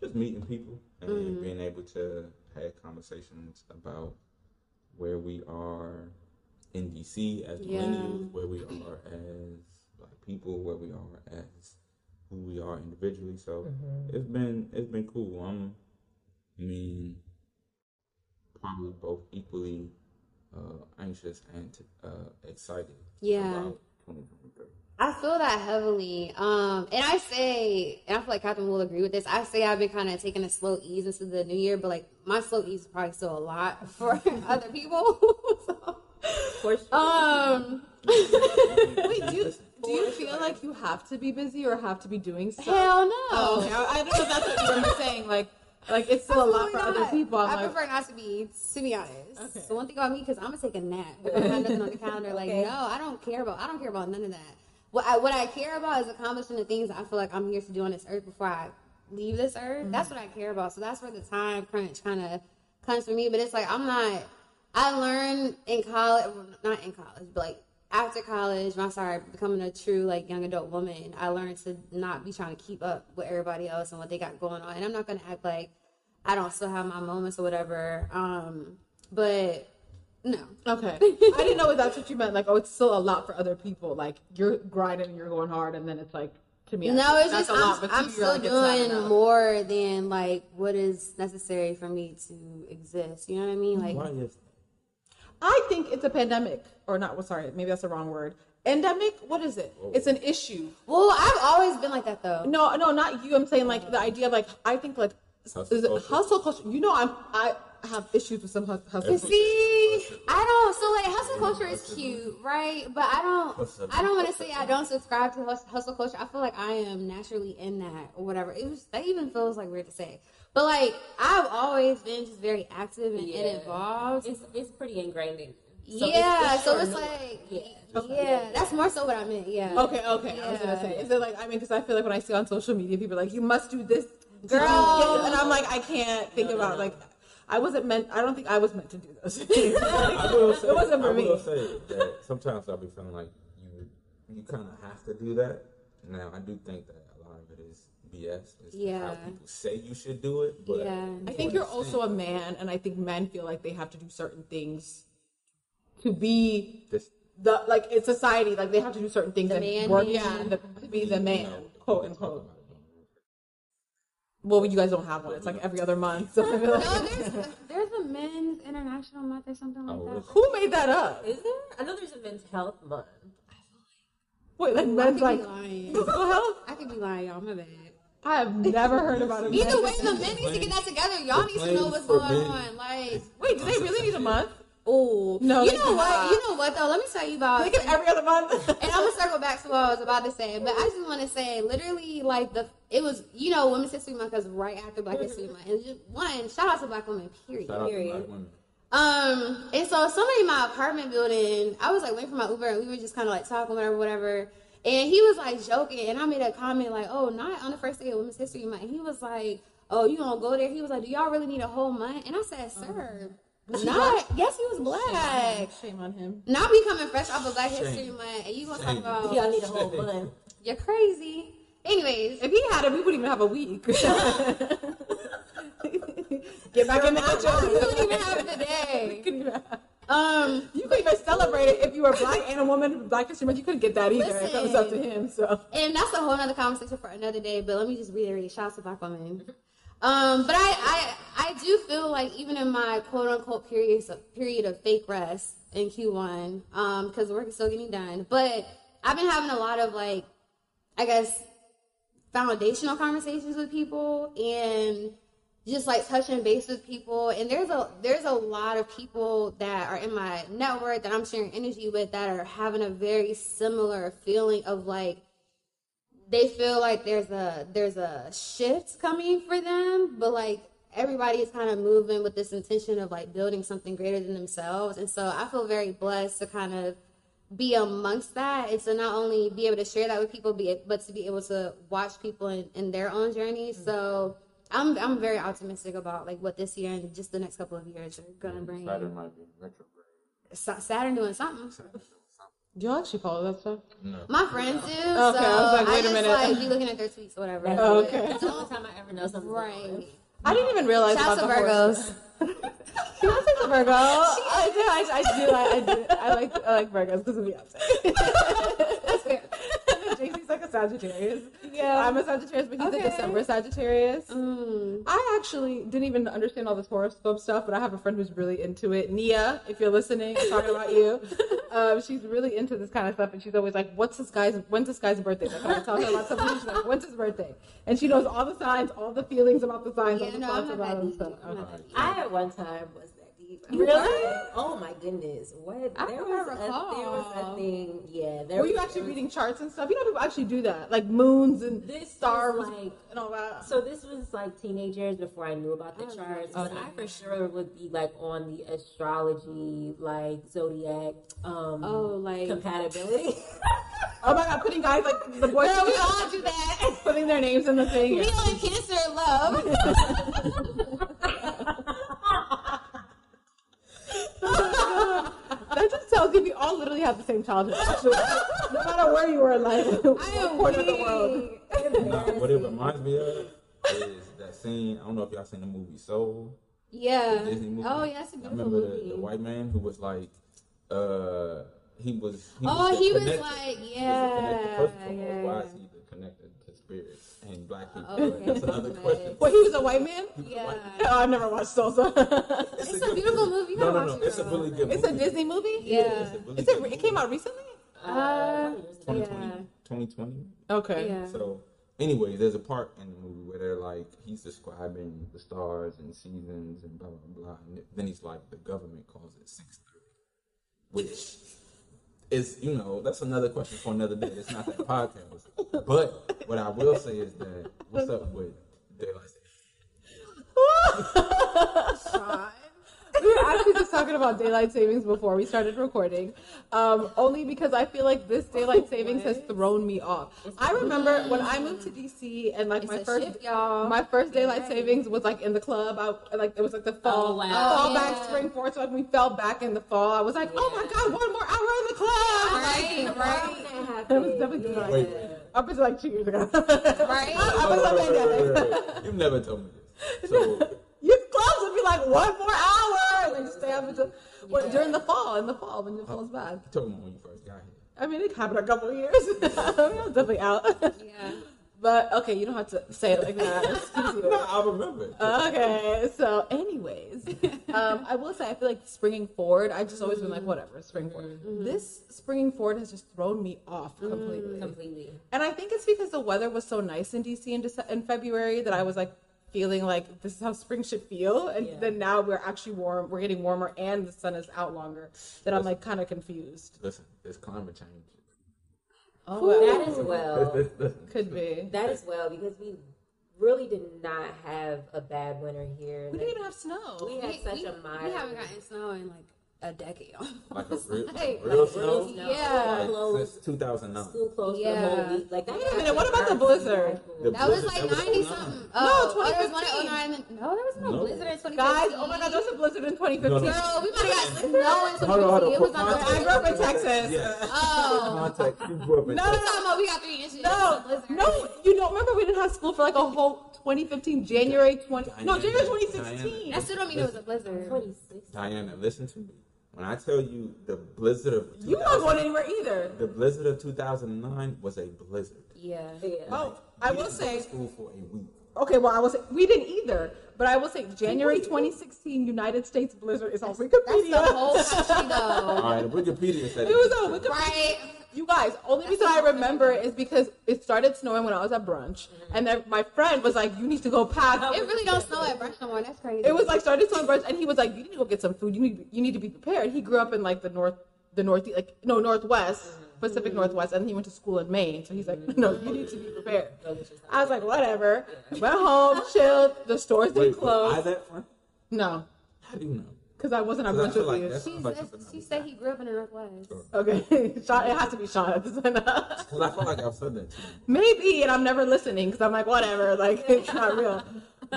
just meeting people and being able to have conversations about where we are in DC as millennials, where we are as Black people, where we are as who we are individually. So it's been cool. I mean, probably both equally anxious and excited about 2023. I feel that heavily. And I say, and I feel like Katherine will agree with this, I say I've been kind of taking a slow ease into the new year, but, like, my slow ease is probably still a lot for other people. So, of course. Wait, do you feel like you have to be busy or have to be doing stuff? Hell no. Oh, okay. I don't know if that's what you were saying. Like, it's still absolutely a lot for other people. I prefer not to be honest. Okay. So one thing about me, because I'm going to take a nap. I'm not nothing on the calendar. Like, okay. No, I don't care about none of that. What I care about is accomplishing the things I feel like I'm here to do on this earth before I leave this earth. That's what I care about. So that's where the time crunch kind of comes for me. But it's like, I learned in college, not in college, but, like, after college, when I started becoming a true, like, young adult woman, I learned to not be trying to keep up with everybody else and what they got going on. And I'm not going to act like I don't still have my moments or whatever. But no. Okay. I didn't know that's what you meant. Like, oh, it's still a lot for other people. Like, you're grinding and you're going hard, and then it's like, to me, no, it's just, I'm still doing more than, like, what is necessary for me to exist. You know what I mean? Like, why is I think it's a pandemic, or not, well, sorry, maybe that's the wrong word. Endemic? What is it? Oh. It's an issue. Well, I've always been like that, though. No, not you. I'm saying, like, the idea of, like, I think, like, hustle culture. You know, I have issues with some hustle culture. See, I don't. So, like, hustle culture is cute, right? But I don't want to say I don't subscribe to hustle culture. I feel like I am naturally in that or whatever. That even feels, like, weird to say. But, like, I've always been just very active and it evolves. It's pretty ingrained in you. So yeah, it's so it's like, yeah, that's more so what I meant, yeah. Okay, yeah. I was going to say, is it like, I mean, because I feel like when I see on social media, people are like, you must do this, girl, and I'm like, I can't think about, like, I don't think I was meant to do those things. It wasn't for me. I will say that sometimes I'll be feeling like you kind of have to do that. Now, I do think that a lot of it is BS. How people say you should do it, but... Yeah. I think you're also a man, and I think men feel like they have to do certain things to be in society, like they have to do certain things and work to be the man, quote unquote. Well, you guys don't have one. It's like every other month. So there's a Men's International Month or something like that. Who made that up? Is there? I know there's a Men's Health Month. Wait, like men's like physical health? I could be lying, y'all. My bad. I have never heard about it. Either way, the men need to get that together. Y'all need to know what's going on. Like, wait, do they really need a month? Oh no! You know what? Though, let me tell you about. Look at every other month, and I'm gonna circle back to what I was about to say. But I just want to say, literally, like Women's History Month was right after Black History Month, and just one shout out to Black women, period. Black women. And so somebody in my apartment building, I was like waiting for my Uber, and we were just kind of like talking, whatever. And he was like joking, and I made a comment like, "Oh, not on the first day of Women's History Month." And he was like, "Oh, you gonna go there?" He was like, "Do y'all really need a whole month?" And I said, "Sir." Yes, he was Black. Shame on him. Not be coming fresh off of Black History Month, and you gonna talk about y'all need a whole month. You're crazy. Anyways, if he had it, we wouldn't even have a week. Get back in the outro. We wouldn't even have it today. You could even celebrate it if you were Black and a woman. Black History Month, you couldn't get that either. Listen, if that was up to him. So, and that's a whole other conversation for another day. But let me just reiterate: shout out to Black women. But I do feel like even in my quote unquote period of fake rest in Q1, because work is still getting done. But I've been having a lot of like, I guess, foundational conversations with people and just like touching base with people. And there's a lot of people that are in my network that I'm sharing energy with that are having a very similar feeling of like. They feel like there's a shift coming for them, but like everybody is kind of moving with this intention of like building something greater than themselves. And so I feel very blessed to kind of be amongst that and to not only be able to share that with people, but to be able to watch people in their own journey. Mm-hmm. So I'm very optimistic about like what this year and just the next couple of years are gonna bring. Saturn might be retrograde. Saturn doing something. Do y'all actually follow that stuff? No. My friends do. Okay, so I was like, wait a minute. I just like be looking at their tweets or whatever. Oh, okay. That's the only time I ever know something. Right. I didn't even realize about the horse. Beyonce's a Virgo. I do. I like Virgos because of Beyonce. That's fair. JC's like a Sagittarius. Yeah. I'm a Sagittarius, but he's a December Sagittarius. Mm. I actually didn't even understand all this horoscope stuff, but I have a friend who's really into it. Nia, if you're listening, I'm talking about you. She's really into this kind of stuff, and she's always like, when's this guy's birthday? Like, I tell her about something, she's like, when's his birthday? And she knows all the signs, all the feelings about the signs, all the thoughts about him. So, I at one time was that deep. Really? Oh my goodness! What? There was a thing. Yeah. Were you actually reading charts and stuff? You know, people actually do that, like moons and stars like, and all that. So this was like teenage years before I knew about the charts. Okay. I for sure would be like on the astrology, like zodiac, like compatibility. Oh my God! Putting guys like the boys. Girl, we all do that. Putting their names in the thing. Leo and Cancer love. That just tells you we all literally have the same childhood. No matter where you were in life, what corner of the world. What it reminds me of is that scene. I don't know if y'all seen the movie Soul. Yeah. The Disney movie. Oh yeah, that's a beautiful movie. I remember the white man who was like, he was like, why is he the connected to spirits and Black people? Oh, okay. That's another question. Wait, he was a white man? Yeah. Oh, I've never watched Soul. It's a beautiful movie. No. It's a really good movie. It's a Disney movie? Yeah. It came out recently? 2020. Yeah. 2020. Okay. Yeah. So, anyway, there's a part in the movie where they're like, he's describing the stars and seasons and blah, blah, blah. And then he's like, the government calls it 6:30. Which is, you know, that's another question for another day. It's not that podcast. But what I will say is that, what's up with daylight savings? Sean. We were actually just talking about daylight savings before we started recording, only because I feel like this daylight savings has thrown me off. I remember when I moved to DC and like my first daylight savings was like in the club. I like it was like the fall back, spring forward. So like we fell back in the fall. I was like, oh my god, one more hour in the club! Right. It was definitely good. Up until like 2 years ago. Right. I was on pandemic. You've never told me this. So. Youth clubs would be like, 1 more hour, and then just stay up until during the fall, when the fall's bad. You told me when you first got here. I mean, it happened a couple of years. I was definitely out. Yeah. But, okay, you don't have to say it like that. Excuse me. No, I remember it. Okay, so anyways, I will say I feel like springing forward, I've just always been like, whatever, spring forward. Mm-hmm. This springing forward has just thrown me off completely. Completely. And I think it's because the weather was so nice in D.C. in February that I was like, feeling like this is how spring should feel, and then now we're actually warm, we're getting warmer, and the sun is out longer. Then I'm like kind of confused. Listen, it's climate change. Oh, well. That as well could be. That as well, because we really did not have a bad winter here. We didn't even have snow. We had such a mild. We haven't gotten snow in like a decade. Like a real snow. Yeah. Like, since 2009. School closed for the whole week. Like, wait a minute. What about the blizzard? That was like 90-something. Oh, no, 2015. No, there was no blizzard in 2015. Guys, oh my God, there was a blizzard in 2015. No, we might have got snow in 2015. It was on the I grew up in Texas. Yes. Oh. No, no, we got 3 inches. No, you don't remember we didn't have school for like a whole 2015, January 2016. That still don't mean it was a blizzard. 2016. Diana, listen to me. When I tell you the blizzard of... You're not going anywhere either. The blizzard of 2009 was a blizzard. Yeah. Well, I will say... school for a week. Okay, well, I will say... We didn't either. But I will say January 2016 United States blizzard is on Wikipedia. That's the whole country, though. All right, Wikipedia said it. It was on Wikipedia. Right? You guys, only reason I remember is because it started snowing when I was at brunch, and then my friend was like, "You need to go pack." It really don't snow at brunch no more. That's crazy. It was like started snowing brunch, and he was like, "You need to go get some food. You need to be prepared." He grew up in like northwest, Pacific Northwest, and he went to school in Maine. So he's like, "No, you need to be prepared." I was like, "Whatever." Yeah. Went home, chilled. The stores didn't close. Was I that friend? No. How do you know? Because I wasn't at brunch with you. She said he grew up in the Northwest. Okay, Sean, it has to be Sean. Because I feel like I've said that too. Maybe, and I'm never listening because I'm like, whatever, like it's not real.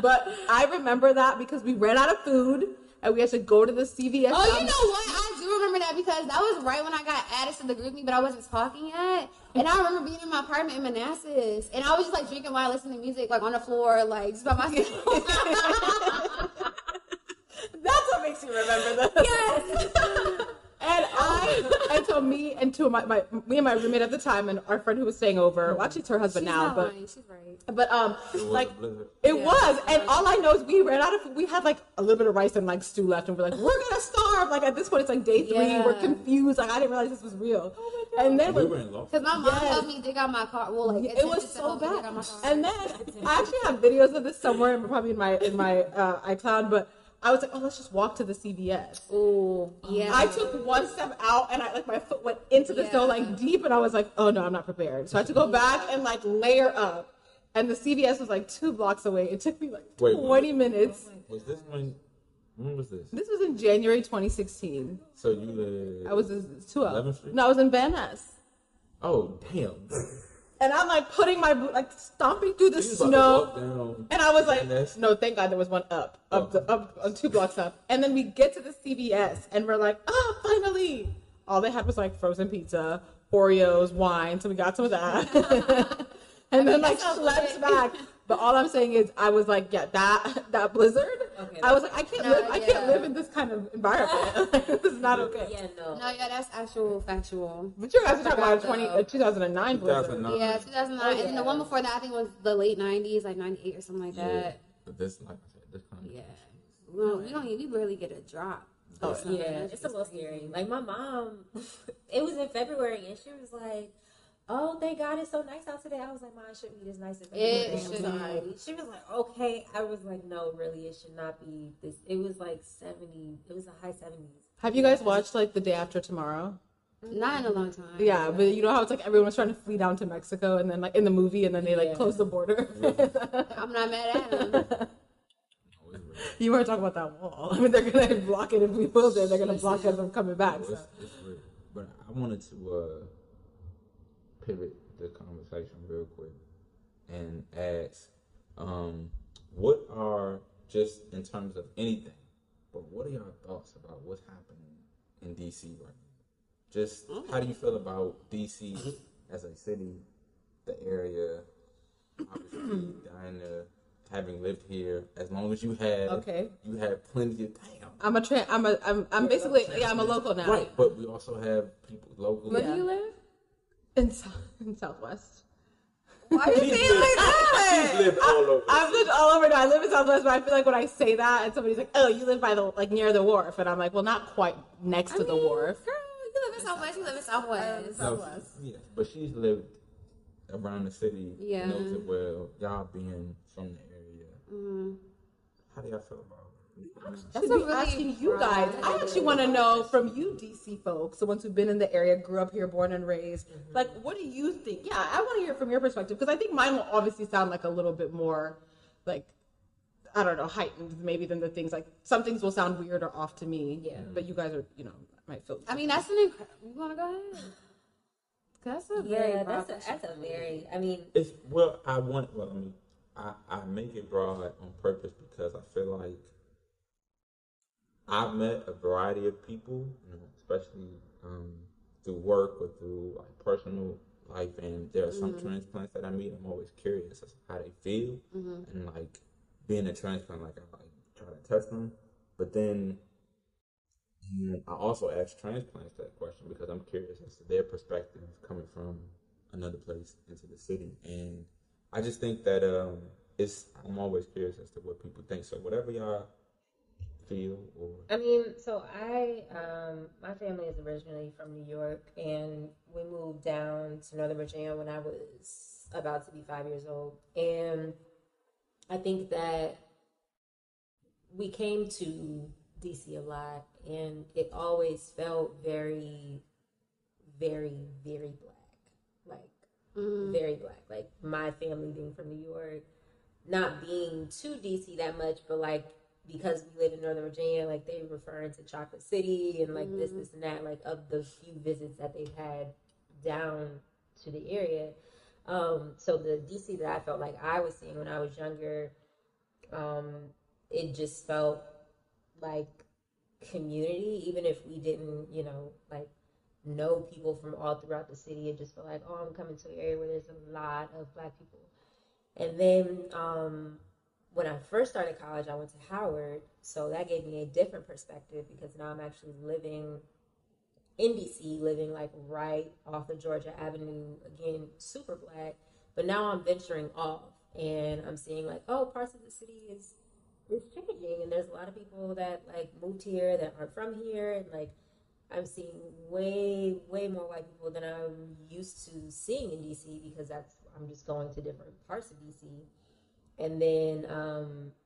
But I remember that because we ran out of food and we had to go to the CVS. Oh, you know what? I do remember that because that was right when I got added to the groupie, but I wasn't talking yet. And I remember being in my apartment in Manassas, and I was just like drinking wine, listening to music, like on the floor, like just by myself. That's what makes you remember this. Yes. and so me and my roommate at the time and our friend who was staying over, well, actually it's her husband she's right. But it was, and all I know is we ran out of food. We had like a little bit of rice and like stew left, and we're like, we're gonna starve. Like at this point, it's like day 3. Yeah. We're confused. Like I didn't realize this was real. Oh my God. And then we were in love because my mom helped me dig out my car. Well, like it was so bad. And then I actually have videos of this somewhere, probably in my iCloud, but. I was like, oh, let's just walk to the CVS. Oh, yeah. I took one step out, and I like my foot went into the snow, like deep, and I was like, oh no, I'm not prepared. So I had to go back and like layer up, and the CVS was like 2 blocks away. It took me like 20 minutes. Oh, was this when was this? This was in January 2016. So you lived? I was in 11th Street? No, I was in Van Ness. Oh damn. And I'm like putting my boot, like stomping through the snow, and I was like, "No, thank God there was one up 2 blocks up." And then we get to the CVS, and we're like, "Oh, finally!" All they had was like frozen pizza, Oreos, wine, so we got some of that, and then like slept back. But all I'm saying is, I was like, "Yeah, that blizzard." Okay, I was like, I can't live in this kind of environment. This is not okay. Yeah, no, that's actual factual. But you guys are talking about 2009 blizzard. Yeah, 2009, and the one before that I think was the late 90s, like 98 or something like that. But this, like I said, this kind of. Yeah, we barely get a drop. Oh, it's it's a little scary. Like, my mom, it was in February, and she was like, oh, thank God it's so nice out today. I was like, Mom, it shouldn't be this nice. It should be. She was like, okay. I was like, no, really, it should not be this. It was like 70. It was a high 70s. Have you guys watched, like, The Day After Tomorrow? Not in a long time. Yeah, but you know how it's like everyone was trying to flee down to Mexico, and then, like, in the movie, and then they, like, close the border? I'm not mad at him. You weren't talking about that wall. I mean, they're going to block it if we move there. They're going to block us from coming back. So. It's weird. But I wanted to pivot the conversation real quick and ask, what are, just in terms of anything, but what are your thoughts about what's happening in D.C. right now? Just how do you feel about D.C. as a city, the area, obviously, Diana, having lived here as long as you have, you have plenty of damn. I'm basically a local now. Right, but we also have people local. Where do you live? In Southwest. Why are you saying like that? She's lived all over. I've lived all over now. I live in Southwest, but I feel like when I say that, and somebody's like, "Oh, you live by the near the wharf," and I'm like, "Well, not quite next to the wharf." Girl, you live in Southwest. You live in Southwest. Yeah, but she's lived around the city. Yeah, knows it well. Y'all being from the area. Mm-hmm. How do y'all feel about it? I should be really asking you guys. I actually want to know from you, DC folks, the ones who've been in the area, grew up here, born and raised. Mm-hmm. Like, what do you think? Yeah, I want to hear from your perspective, because I think mine will obviously sound like a little bit more, like, I don't know, heightened maybe than the things. Like, some things will sound weird or off to me. Yeah. But you guys are, might feel. I mean, that's an incredible. You want to go ahead? That's a very. Yeah, that's a very. I mean. It's I make it broad on purpose because I feel like. I've met a variety of people, especially through work or through personal life, and there are some transplants that I meet. I'm always curious as to how they feel, and being a transplant, I try to test them. But then I also ask transplants that question because I'm curious as to their perspective coming from another place into the city, and I just think that I'm always curious as to what people think. So whatever y'all. My family is originally from New York, and we moved down to Northern Virginia when I was about to be 5 years old. And I think that we came to DC a lot, and it always felt very, very, very Black. Very Black. Like, my family being from New York, not being to DC that much, but because we live in Northern Virginia, they were referring to Chocolate City and this and that, of the few visits that they've had down to the area. So the DC that I felt like I was seeing when I was younger, it just felt like community, even if we didn't, know people from all throughout the city. It just felt like, oh, I'm coming to an area where there's a lot of Black people. And then, when I first started college, I went to Howard, so that gave me a different perspective because now I'm actually living in DC, right off of Georgia Avenue, again, super Black, but now I'm venturing off, and I'm seeing, parts of the city is changing, and there's a lot of people that, moved here that aren't from here, and, I'm seeing way, way more white people than I'm used to seeing in DC because I'm just going to different parts of DC. And then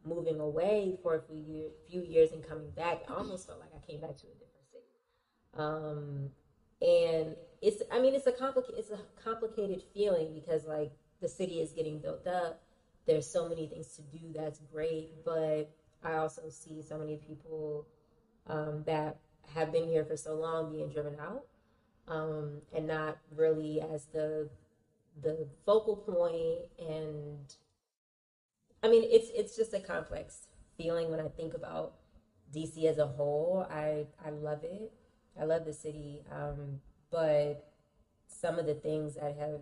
moving away for a few years and coming back, I almost felt like I came back to a different city. And it's a complicated feeling because the city is getting built up. There's so many things to do. That's great, but I also see so many people that have been here for so long being driven out and not really as the focal point and. I mean, it's just a complex feeling when I think about DC as a whole. I love it. I love the city. But some of the things that have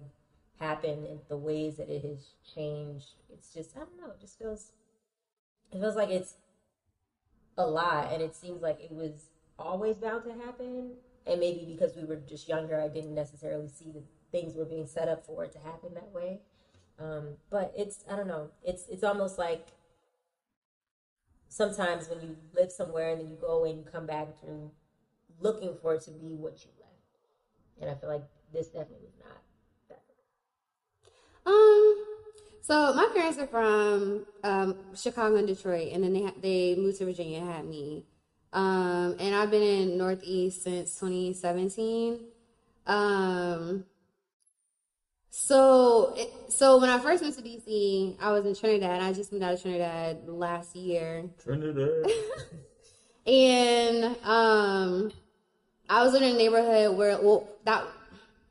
happened and the ways that it has changed, it's just, I don't know, it just feels like it's a lot. And it seems like it was always bound to happen. And maybe because we were just younger, I didn't necessarily see that things were being set up for it to happen that way. But it's, I don't know, it's almost like sometimes when you live somewhere and then you go and you come back, you're looking for it to be what you left. And I feel like this definitely was not that. So my parents are from Chicago and Detroit, and then they moved to Virginia and had me. And I've been in Northeast since 2017. So when I first moved to DC, I was in Trinidad. I just moved out of Trinidad last year. And I was in a neighborhood where, well, that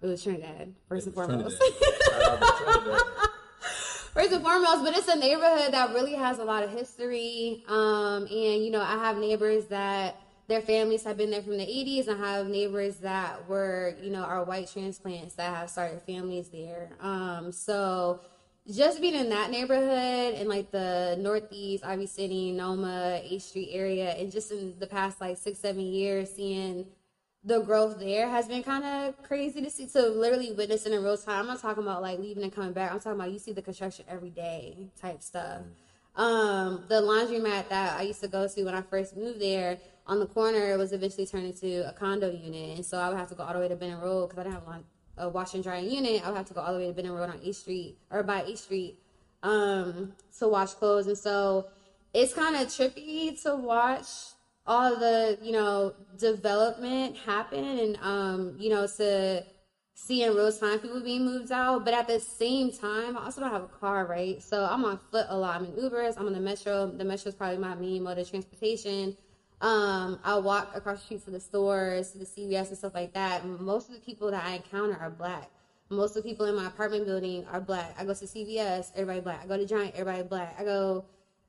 it was Trinidad first and foremost. Trinidad. First and foremost, but it's a neighborhood that really has a lot of history. And you know, I have neighbors that their families have been there from the 80s. I have neighbors that were, you know, are white transplants that have started families there. So just being in that neighborhood and like the Northeast, Ivy City, Noma, H Street area, and just in the past like 6-7 years, seeing the growth there has been kind of crazy to see. So literally witnessing in real time. I'm not talking about like leaving and coming back. I'm talking about you see the construction every day type stuff. The laundromat that I used to go to when I first moved there, on the corner, it was eventually turned into a condo unit. And so I would have to go all the way to Benning Road because I didn't have a wash and drying unit. I would have to go all the way to Benning Road on H Street or by H Street to wash clothes. And so it's kind of trippy to watch all the, you know, development happen and, you know, to see in real time people being moved out. But at the same time, I also don't have a car, right? So I'm on foot a lot. I'm in Ubers. I'm on the Metro. The Metro is probably my main mode of transportation. I walk across the street to the stores, to the CVS and stuff like that. Most of the people that I encounter are Black. Most of the people in my apartment building are Black. I go to CVS, everybody Black. I go to Giant, everybody Black. I go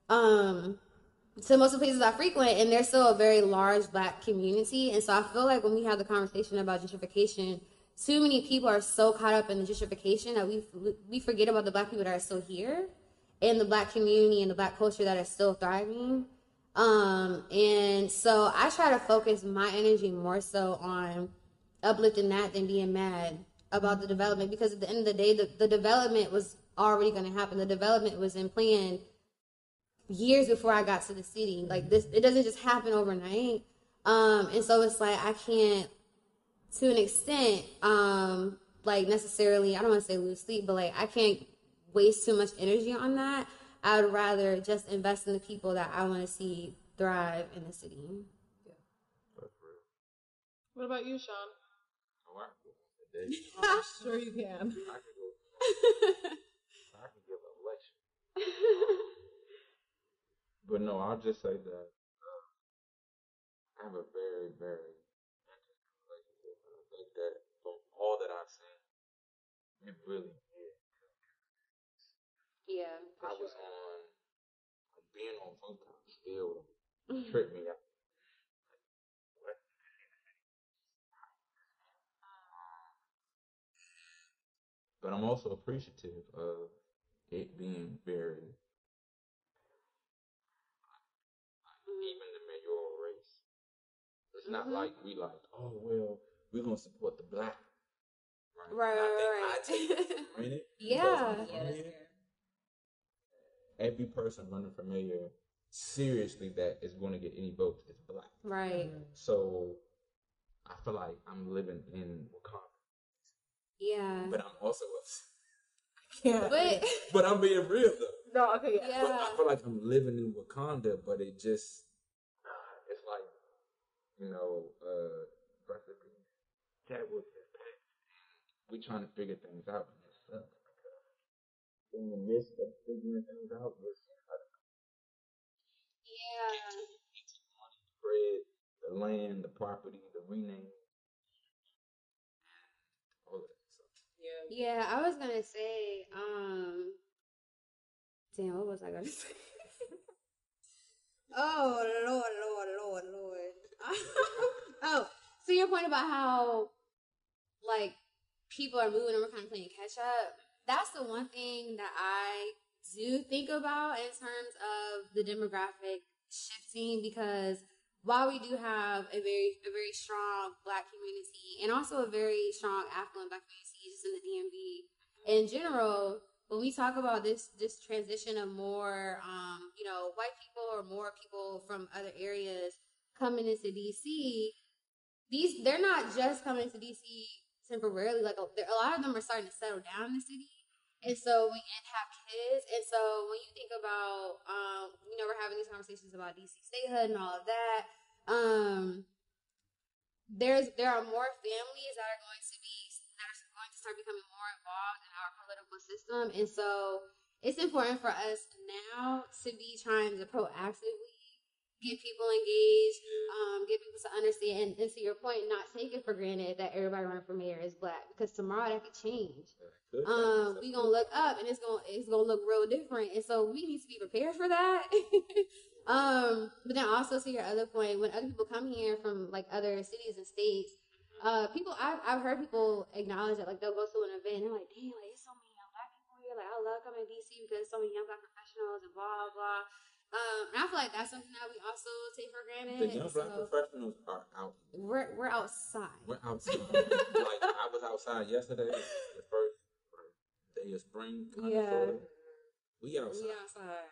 to most of the places I frequent, and there's still a very large Black community. And so I feel like when we have the conversation about gentrification, too many people are so caught up in the gentrification that we forget about the Black people that are still here and the Black community and the Black culture that are still thriving. And so I try to focus my energy more so on uplifting that than being mad about the development, because at the end of the day, the development was already going to happen. The development was in plan years before I got to the city. Like this, it doesn't just happen overnight. And so it's like, I can't, to an extent, like necessarily, I don't want to say lose sleep, but like, I can't waste too much energy on that. I would rather just invest in the people that I want to see thrive in the city. Yeah. That's real. What about you, Sean? Oh, I can give one today. I'm sure you can. I can give a lecture. But no, I'll just say that I have a very, very interesting relationship. And I think that from all that I've seen, it really is. Yeah, I was on being on FaceTime still tripped me out. What? But I'm also appreciative of it being very even the mayoral race. It's not like we like, oh well, we're gonna support the Black. Right. Yeah. Every person running for mayor, seriously, that is going to get any votes is Black. Right. So I feel like I'm living in Wakanda. Yeah. But I'm also upset. But I'm being real though. No, okay. Yeah. But I feel like I'm living in Wakanda, but it just, it's like, you know, recipes that will get passed. We're trying to figure things out. In the midst of figuring things out, we're seeing how to bread, the land, the property, the rename, all that stuff. Yeah, I was gonna say, damn, what was I gonna say? Oh Lord. So your point about how like people are moving and we're kind of playing catch up. That's the one thing that I do think about in terms of the demographic shifting, because while we do have a very strong Black community and also a very strong affluent Black community just in the DMV in general, when we talk about this transition of more, white people or more people from other areas coming into DC, they're not just coming to DC temporarily. Like a lot of them are starting to settle down in the city. And so and have kids. And so when you think about, we're having these conversations about DC statehood and all of that. There are more families that are going to start becoming more involved in our political system. And so it's important for us now to be trying to proactively get people engaged, get people to understand. And to your point, not take it for granted that everybody running for mayor is Black, because tomorrow that could change. We're going to look up and it's going to look real different. And so we need to be prepared for that. But then also to your other point, when other people come here from like other cities and states, people, I've heard people acknowledge that, like, they'll go to an event and they're like, dang, like, it's so many young Black people here. Like, I love coming to DC because so many young Black professionals and blah, blah. And I feel like that's something that we also take for granted. The young Black professionals are out. We're outside. We're outside. Like, I was outside yesterday, the first day of spring. Yeah. We outside. We outside.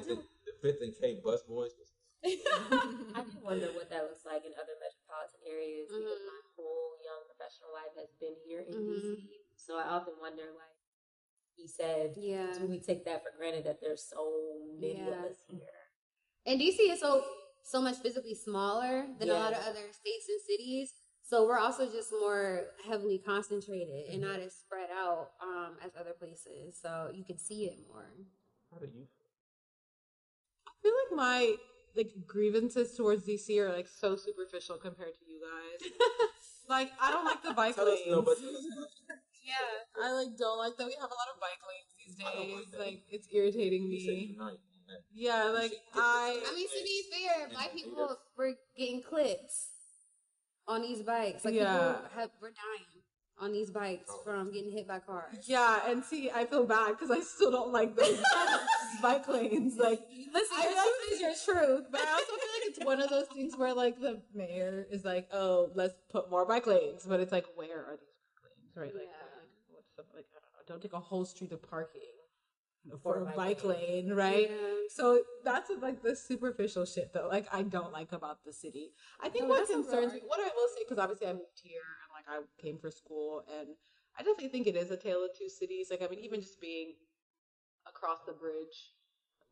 The 5th and K bus boys. I do wonder what that looks like in other metropolitan areas, mm-hmm. because my whole young professional life has been here in mm-hmm. DC. So I often wonder, like, he said, yeah. do we take that for granted that there's so many yeah. of us here? And DC is so much physically smaller than yeah. a lot of other states and cities. So we're also just more heavily concentrated mm-hmm. and not as spread out as other places. So you can see it more. How do you feel? I feel like my grievances towards DC are like so superficial compared to you guys. Like, I don't like the bike lanes. Yeah, I don't like that we have a lot of bike lanes these days. Like, it's irritating me. Yeah, like I mean, to be fair, Black people were getting clips on these bikes. Like, yeah. We're dying on these bikes from getting hit by cars. Yeah, and see, I feel bad because I still don't like those bike lanes. Like, listen, your truth is your truth, but I also feel like it's one of those things where, like, the mayor is like, oh, let's put more bike lanes, but it's like, where are these bike lanes, right? Like, yeah. Like, I don't know, don't take a whole street of parking for a bike lane, right? Yeah. So that's like the superficial shit that like I don't like about the city. I think what concerns me, what I will say, because obviously I moved here and like I came for school, and I definitely think it is a tale of two cities. Like, I mean, even just being across the bridge,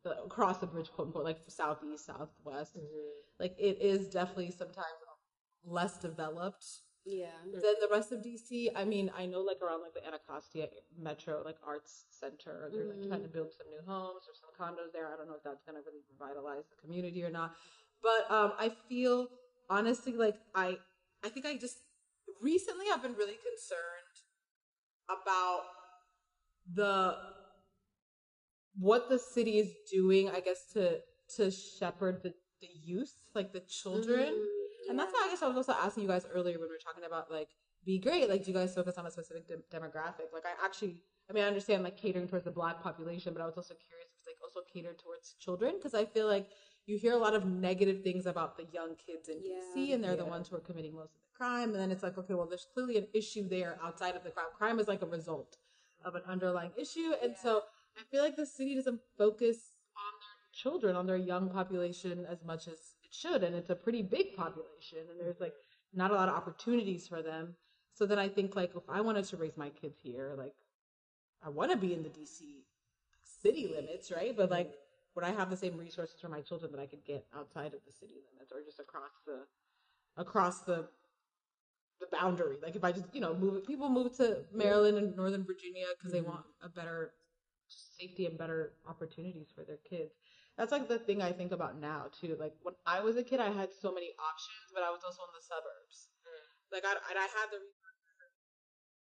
quote unquote, like southeast, southwest, mm-hmm. like it is definitely sometimes less developed. Yeah. Then the rest of DC, I mean, I know like around like the Anacostia Metro, like Arts Center, they're like trying to build some new homes or some condos there. I don't know if that's going to really revitalize the community or not. But I feel honestly like I think I just recently I've been really concerned about what the city is doing, I guess, to shepherd the youth, like the children. Mm-hmm. And that's why I guess I was also asking you guys earlier when we were talking about, like, Be Great. Like, do you guys focus on a specific demographic? Like, I understand, like, catering towards the Black population, but I was also curious if it's, like, also catered towards children. Because I feel like you hear a lot of negative things about the young kids in D.C., and they're the ones who are committing most of the crime. And then it's like, okay, well, there's clearly an issue there outside of the crime. Crime is, like, a result of an underlying issue. And so I feel like the city doesn't focus on their children, on their young population as much as it should, and it's a pretty big population, and there's like not a lot of opportunities for them. So then I think, like, if I wanted to raise my kids here, like, I want to be in the DC city limits, right? But like, would I have the same resources for my children that I could get outside of the city limits, or just across the boundary? Like, if I just move to Maryland and Northern Virginia because they want a better safety and better opportunities for their kids. That's, like, the thing I think about now, too. Like, when I was a kid, I had so many options, but I was also in the suburbs. Mm. Like, I had the resources.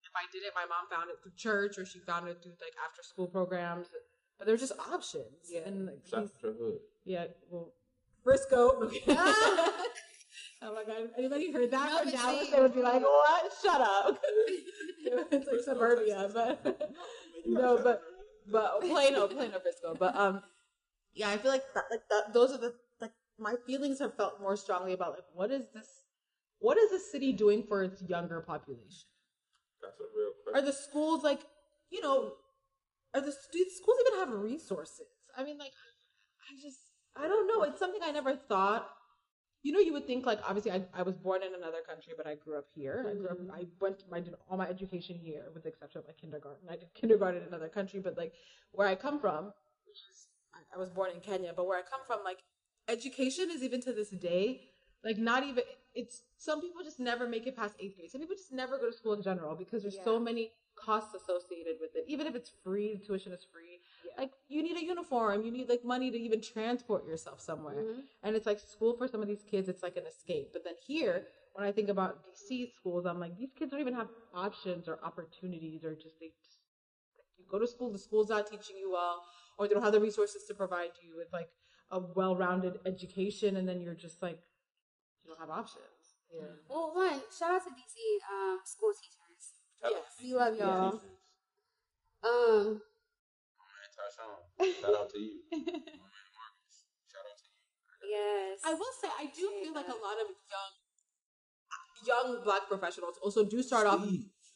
If I didn't, my mom found it through church, or she found it through, like, after-school programs. But there were just options. Yeah. And, like, yeah, well, Frisco. Oh, my God. Anybody heard that? No, from Dallas, they would be like, what? Shut up. It's, like, suburbia. But but Plano, Frisco. But, yeah, I feel like that. Like that, those are the like my feelings have felt more strongly about like what is the city doing for its younger population? That's a real question. Are the schools like you know, are the do schools even have resources? I mean, like, I don't know. It's something I never thought. You know, you would think, like, obviously, I was born in another country, but I grew up here. Mm-hmm. I did all my education here, with the exception of my kindergarten. I did kindergarten in another country, but, like, where I come from, I was born in Kenya, but where I come from, like, education is even to this day, like, not even, it's, some people just never make it past 8th grade. Some people just never go to school in general because there's so many costs associated with it. Even if it's free, tuition is free. Like, you need a uniform, you need, like, money to even transport yourself somewhere. Mm-hmm. And it's like school for some of these kids, it's like an escape. But then here, when I think about DC schools, I'm like, these kids don't even have options or opportunities, or just, like, you go to school, the school's not teaching you well, or they don't have the resources to provide you with, like, a well-rounded education, and then you're just like, you don't have options. Yeah. Well, one, shout out to DC school teachers. Yes, we love y'all. Shout out to you. Shout out to you. Yes. I will say, I do feel like a lot of young Black professionals also do start off.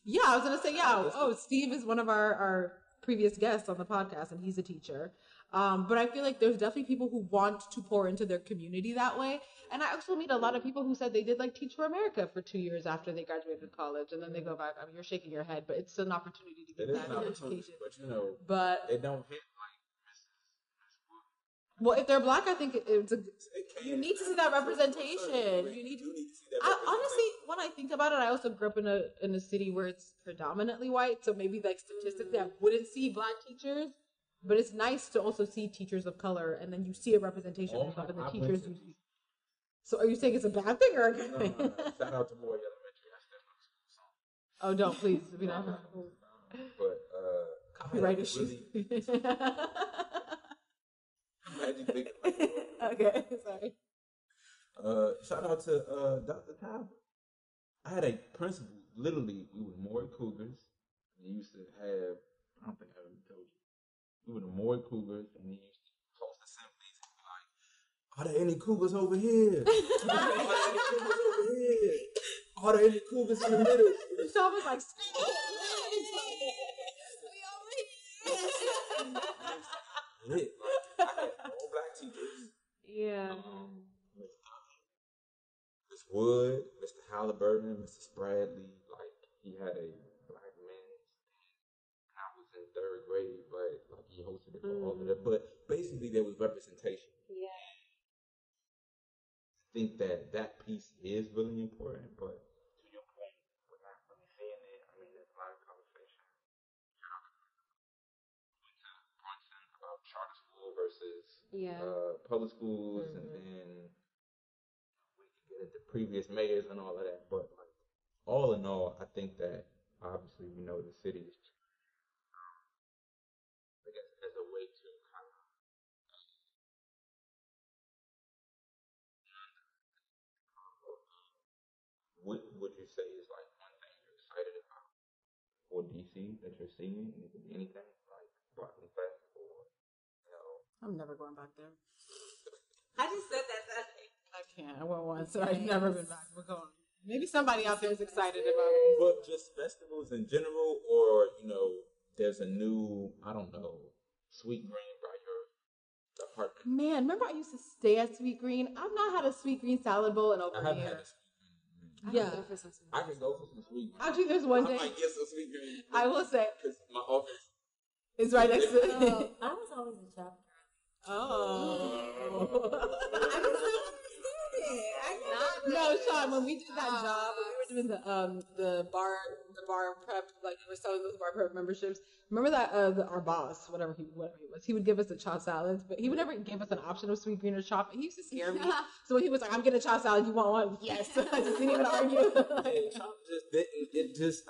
Yeah, I was going to say, yeah. Oh, Steve is one of our previous guests on the podcast, and he's a teacher. But I feel like there's definitely people who want to pour into their community that way. And I also meet a lot of people who said they did, like, Teach for America for 2 years after they graduated college, and then they go back. I mean, you're shaking your head, but it's an opportunity to get back into education. But, you know, it don't hit like Mrs. Well, if they're Black, I think you need to see that representation. You need to see that. Honestly, when I think about it, I also grew up in a city where it's predominantly white, so maybe, like, statistically, I wouldn't see Black teachers. But it's nice to also see teachers of color, and then you see a representation of the teachers. So are you saying it's a bad thing or a good thing? No. Shout out to Moore Elementary. I stepped up to school. Oh, don't, please. We don't. But, copyright issues. Really... Imagine thinking like that. Okay, sorry. Shout out to Dr. Tyler. I had a principal, literally, we were Moore Cougars. We used to have, I don't think I ever told you. We were the Moore Cougars, and they used to host assemblies and be like, "Are there any Cougars over here? Are there any Cougars in the middle?" Sean was like, "We over here." Lit. Like, I had all Black teachers. Yeah. Miss Wood, Mr. Halliburton, Mr. Spradley. Like, he had a Black man, and I was in 3rd grade, but. He hosted it for all of that, but basically there was representation. Yeah, I think that piece is really important. But to your point, we're not really seeing it. I mean, there's a lot of conversation. We went to Brunson about charter school versus public schools, and then we could get into previous mayors and all of that. But, like, all in all, I think that obviously we know the city is. What would you say is, like, one thing you're excited about for DC that you're seeing? It could be anything, like broccoli fest or, you know. I'm never going back there. I just said that. I can't. I went once, so I've never been back. We're going. Maybe somebody out there is excited about it. Well, just festivals in general, or, you know, there's a new, I don't know, Sweetgreen by your apartment. Man, remember I used to stay at Sweetgreen? I've not had a Sweetgreen salad bowl in over a year. I can go for some Sweetgreen. Actually, there's one day I might get some Sweetgreen. I will say, because my office is right next to it. Oh, I was always a Chopd. No, Sean. When we did that job, when we were doing the bar prep, like we were selling those bar prep memberships. Remember that our boss, whatever he was, he would give us the chopped salads, but he would never give us an option of Sweetgreen or chopped. He used to scare me. So when he was like, "I'm getting a chopped salad. You want one?" Yes. I just didn't even argue.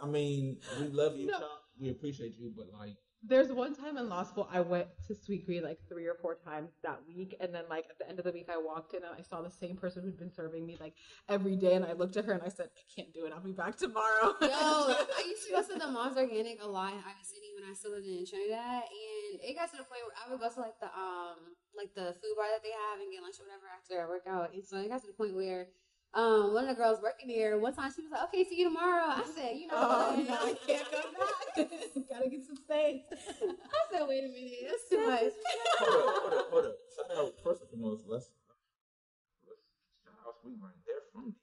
I mean, we love you, Chopped. We appreciate you, but, like. There's one time in law school I went to Sweetgreen like 3 or 4 times that week, and then, like, at the end of the week I walked in and I saw the same person who'd been serving me like every day, and I looked at her and I said, "I can't do it. I'll be back tomorrow." Yo, I used to go to the Mom's Organic a lot in Iowa City when I still lived in Trinidad, and it got to the point where I would go to like the food bar that they have and get lunch or whatever after I work out, and so it got to the point where One of the girls working there, one time she was like, okay, see you tomorrow. I said, you know, no, I can't come back. Gotta get some space. I said, wait a minute, that's too much. Hold up. Shout out first and foremost, shout out Sweetgreen. They're from DC.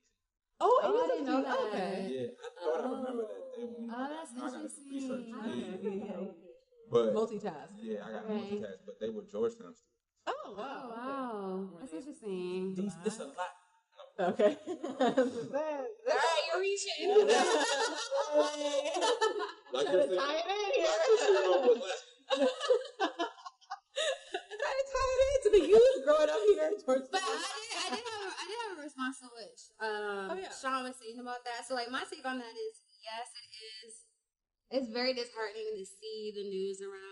Oh, I didn't know that. Okay. Yeah, I thought I remembered that day when I got some research. But multitask. Yeah, I got multitask, but they were Georgetown students. Oh, wow. Oh, wow. That's interesting. It's a lot. Okay. You're reaching. Like you're saying, trying to tie it in to the youth growing up here in Georgia. But I did have a response to which Sean was saying about that. So, like, my take on that is, yes, it is. It's very disheartening to see the news around,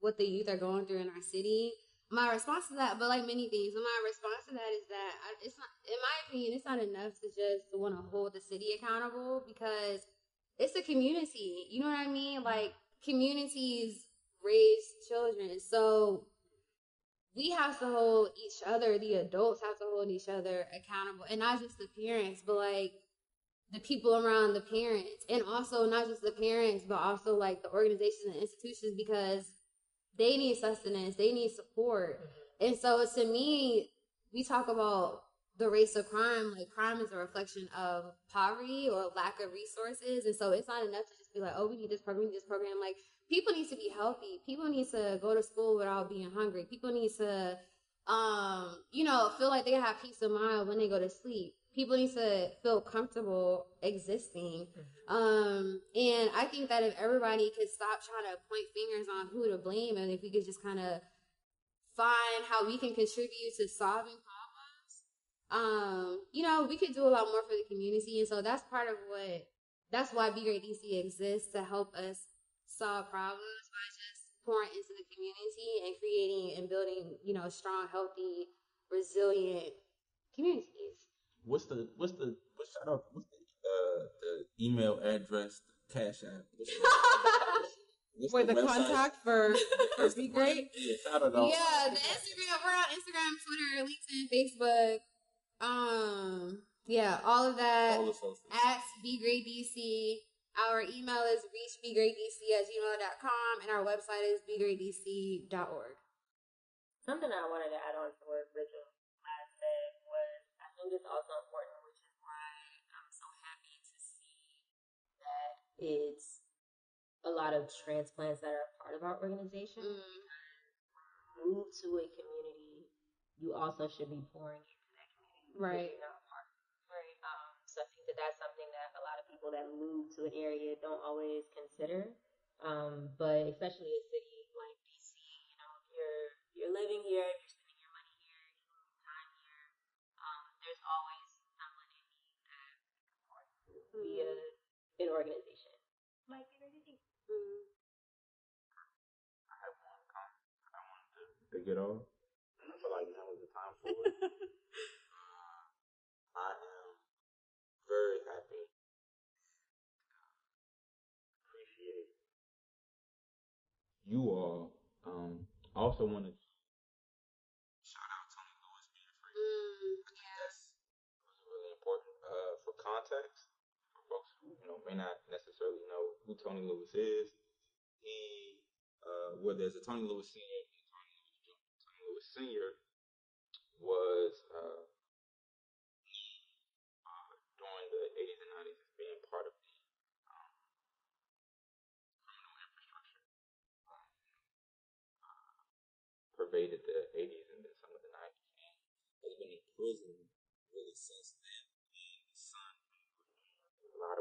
what the youth are going through in our city. My response to that, but like many things, my response to that is that it's not, in my opinion, it's not enough to just want to hold the city accountable, because it's a community. You know what I mean? Like, communities raise children. So we have to hold each other, the adults have to hold each other accountable. And not just the parents, but like the people around the parents. And also not just the parents, but also like the organizations and institutions, because they need sustenance. They need support. And so, to me, we talk about the rates of crime. Like, crime is a reflection of poverty or lack of resources. And so, it's not enough to just be like, oh, we need this program, we need this program. Like, people need to be healthy. People need to go to school without being hungry. People need to, feel like they have peace of mind when they go to sleep. People need to feel comfortable existing. And I think that if everybody could stop trying to point fingers on who to blame, and if we could just kind of find how we can contribute to solving problems, we could do a lot more for the community. And so that's part of that's why Be Great DC exists, to help us solve problems by just pouring into the community and creating and building, strong, healthy, resilient communities. What's the email address, the Cash App? The contact for Be Great? Yeah, shout out. Yeah, the Instagram. We're on Instagram, Twitter, LinkedIn, Facebook. All of that. All the socials. At Be Great DC. Our email is reachbegreatdc@gmail.com, and our website is begreatdc.org. Something I wanted to add on to what Rachel said was, I think it's also important, which is why I'm so happy to see that it's a lot of transplants that are a part of our organization. Because when you move to a community, you also should be pouring into that community. Right. You're not part of it. Right. So I think that's something that a lot of people that move to an area don't always consider. But especially a city like DC, if you're living here, if you're spending your money here, you spend your time here, there's always someone in need that supports you via an organization. Like Be Great DC. I have one comment. I wanted to dig it all. I feel like now is the time for it. I am very happy. Appreciate you all. I also want to shout out Tony Lewis Jr. That's really important for context. For folks who may not necessarily know who Tony Lewis is. He there's a Tony Lewis Sr. and Tony Lewis Jr. Tony Lewis Sr. was during the 80s and 90s as being part of the criminal infrastructure pervaded the 80s and then some of the 90s, and has been in prison really since then. And his son has been doing a lot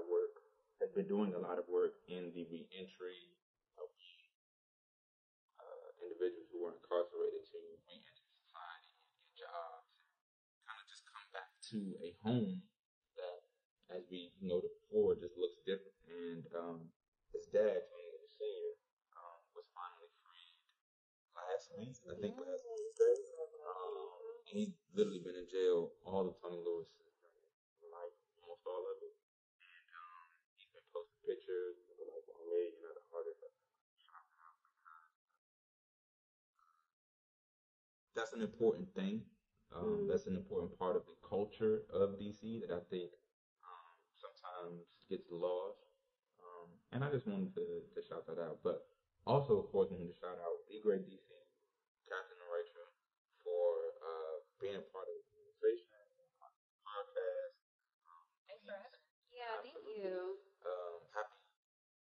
of work in the reentry of individuals who were incarcerated to reenter society and get jobs, and kind of just come back to a home that, as we noted before, just looks different. And his dad, Tony Lewis Sr., was finally freed last week. And he's literally been in jail all of Tony Lewis's life, almost all of it. Posted pictures and like, oh man, the hardest because that's an important thing. That's an important part of the culture of DC that I think sometimes gets lost. And I just wanted to shout that out. But also, of course, I wanted to shout out Be Great DC, Katherine and Rachael, for being a part of the organization, podcast. Thanks for having us. Yeah, thank you. Happy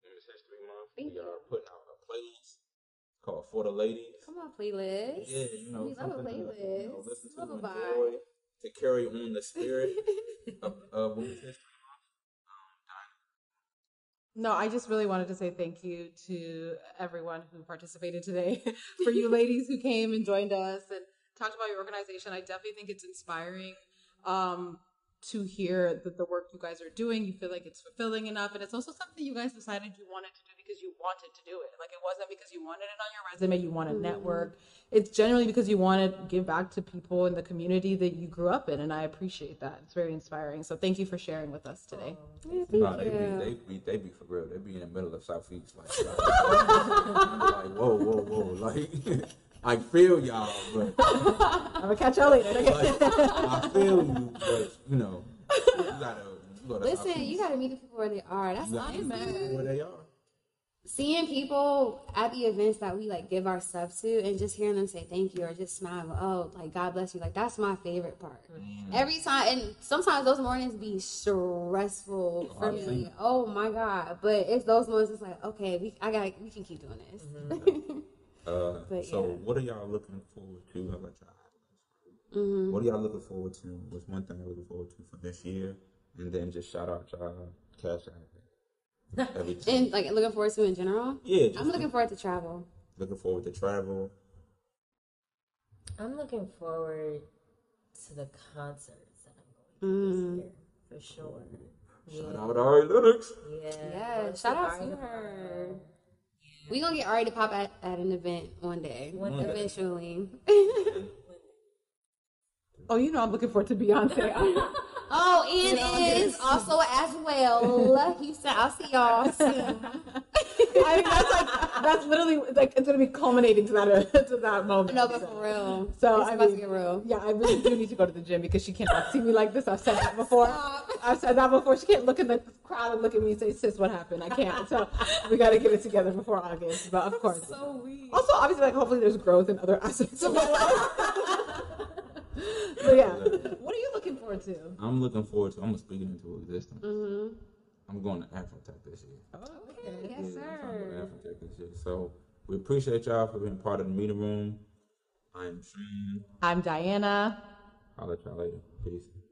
Women's History Month. We are putting out a playlist called For the Ladies. Come on, playlist. Yeah, you know, we love a playlist. You know, listen to, enjoy, to carry on the spirit of Women's History. No, I just really wanted to say thank you to everyone who participated today. For you ladies who came and joined us and talked about your organization, I definitely think it's inspiring to hear that the work you guys are doing, you feel like it's fulfilling enough. And it's also something you guys decided you wanted to do because you wanted to do it. Like, it wasn't because you wanted it on your resume, you want to network. It's generally because you want to give back to people in the community that you grew up in. And I appreciate that. It's very inspiring. So thank you for sharing with us today. Yeah, they be for real. They be in the middle of Southeast. Like whoa. Like, I feel y'all, but I'm gonna catch y'all later. Like, I feel you, but you know, you gotta listen. You gotta meet the people where they are. That's awesome. Where they are. Seeing people at the events that we like give our stuff to, and just hearing them say thank you or just smile. Oh, like, God bless you. Like, that's my favorite part. Mm-hmm. Every time, and sometimes those mornings be stressful for me. Oh my God! But it's those moments. It's like, okay, we can keep doing this. Mm-hmm. What are y'all looking forward to? How about y'all? Mm-hmm. What are y'all looking forward to? What's one thing I'm looking forward to for this year? And then just shout out y'all, cash out. And like looking forward to in general? Yeah. I'm looking forward to travel. Looking forward to travel. I'm looking forward to the concerts that I'm going to this year, for sure. Yeah. Shout out Ari Lennox. Yeah. Yeah. Shout out to her. We're going to get Ari to pop at an event one day. Eventually. Oh, you know I'm looking forward to Beyonce. And is also as well. Houston, I'll see y'all soon. I mean, that's literally, like, it's going to be culminating to that moment. No, but for real. So, it's supposed to get real. Yeah, I really do need to go to the gym because she cannot see me like this. I've said that before. I've said that before. She can't look in the crowd and look at me and say, sis, what happened? I can't. So we got to get it together before August. But, of course. So weird. Also, obviously, like, hopefully there's growth in other aspects of my life. So, yeah. What are you looking forward to? I'm looking forward to, I'm going to speak it into existence. Mm-hmm. I'm going to Afro Tech this year. Oh, okay. Yes, sir. I'm going to Afro Tech this year. So we appreciate y'all for being part of the meeting room. I'm Sean. I'm Diana. I'll let y'all later. Peace.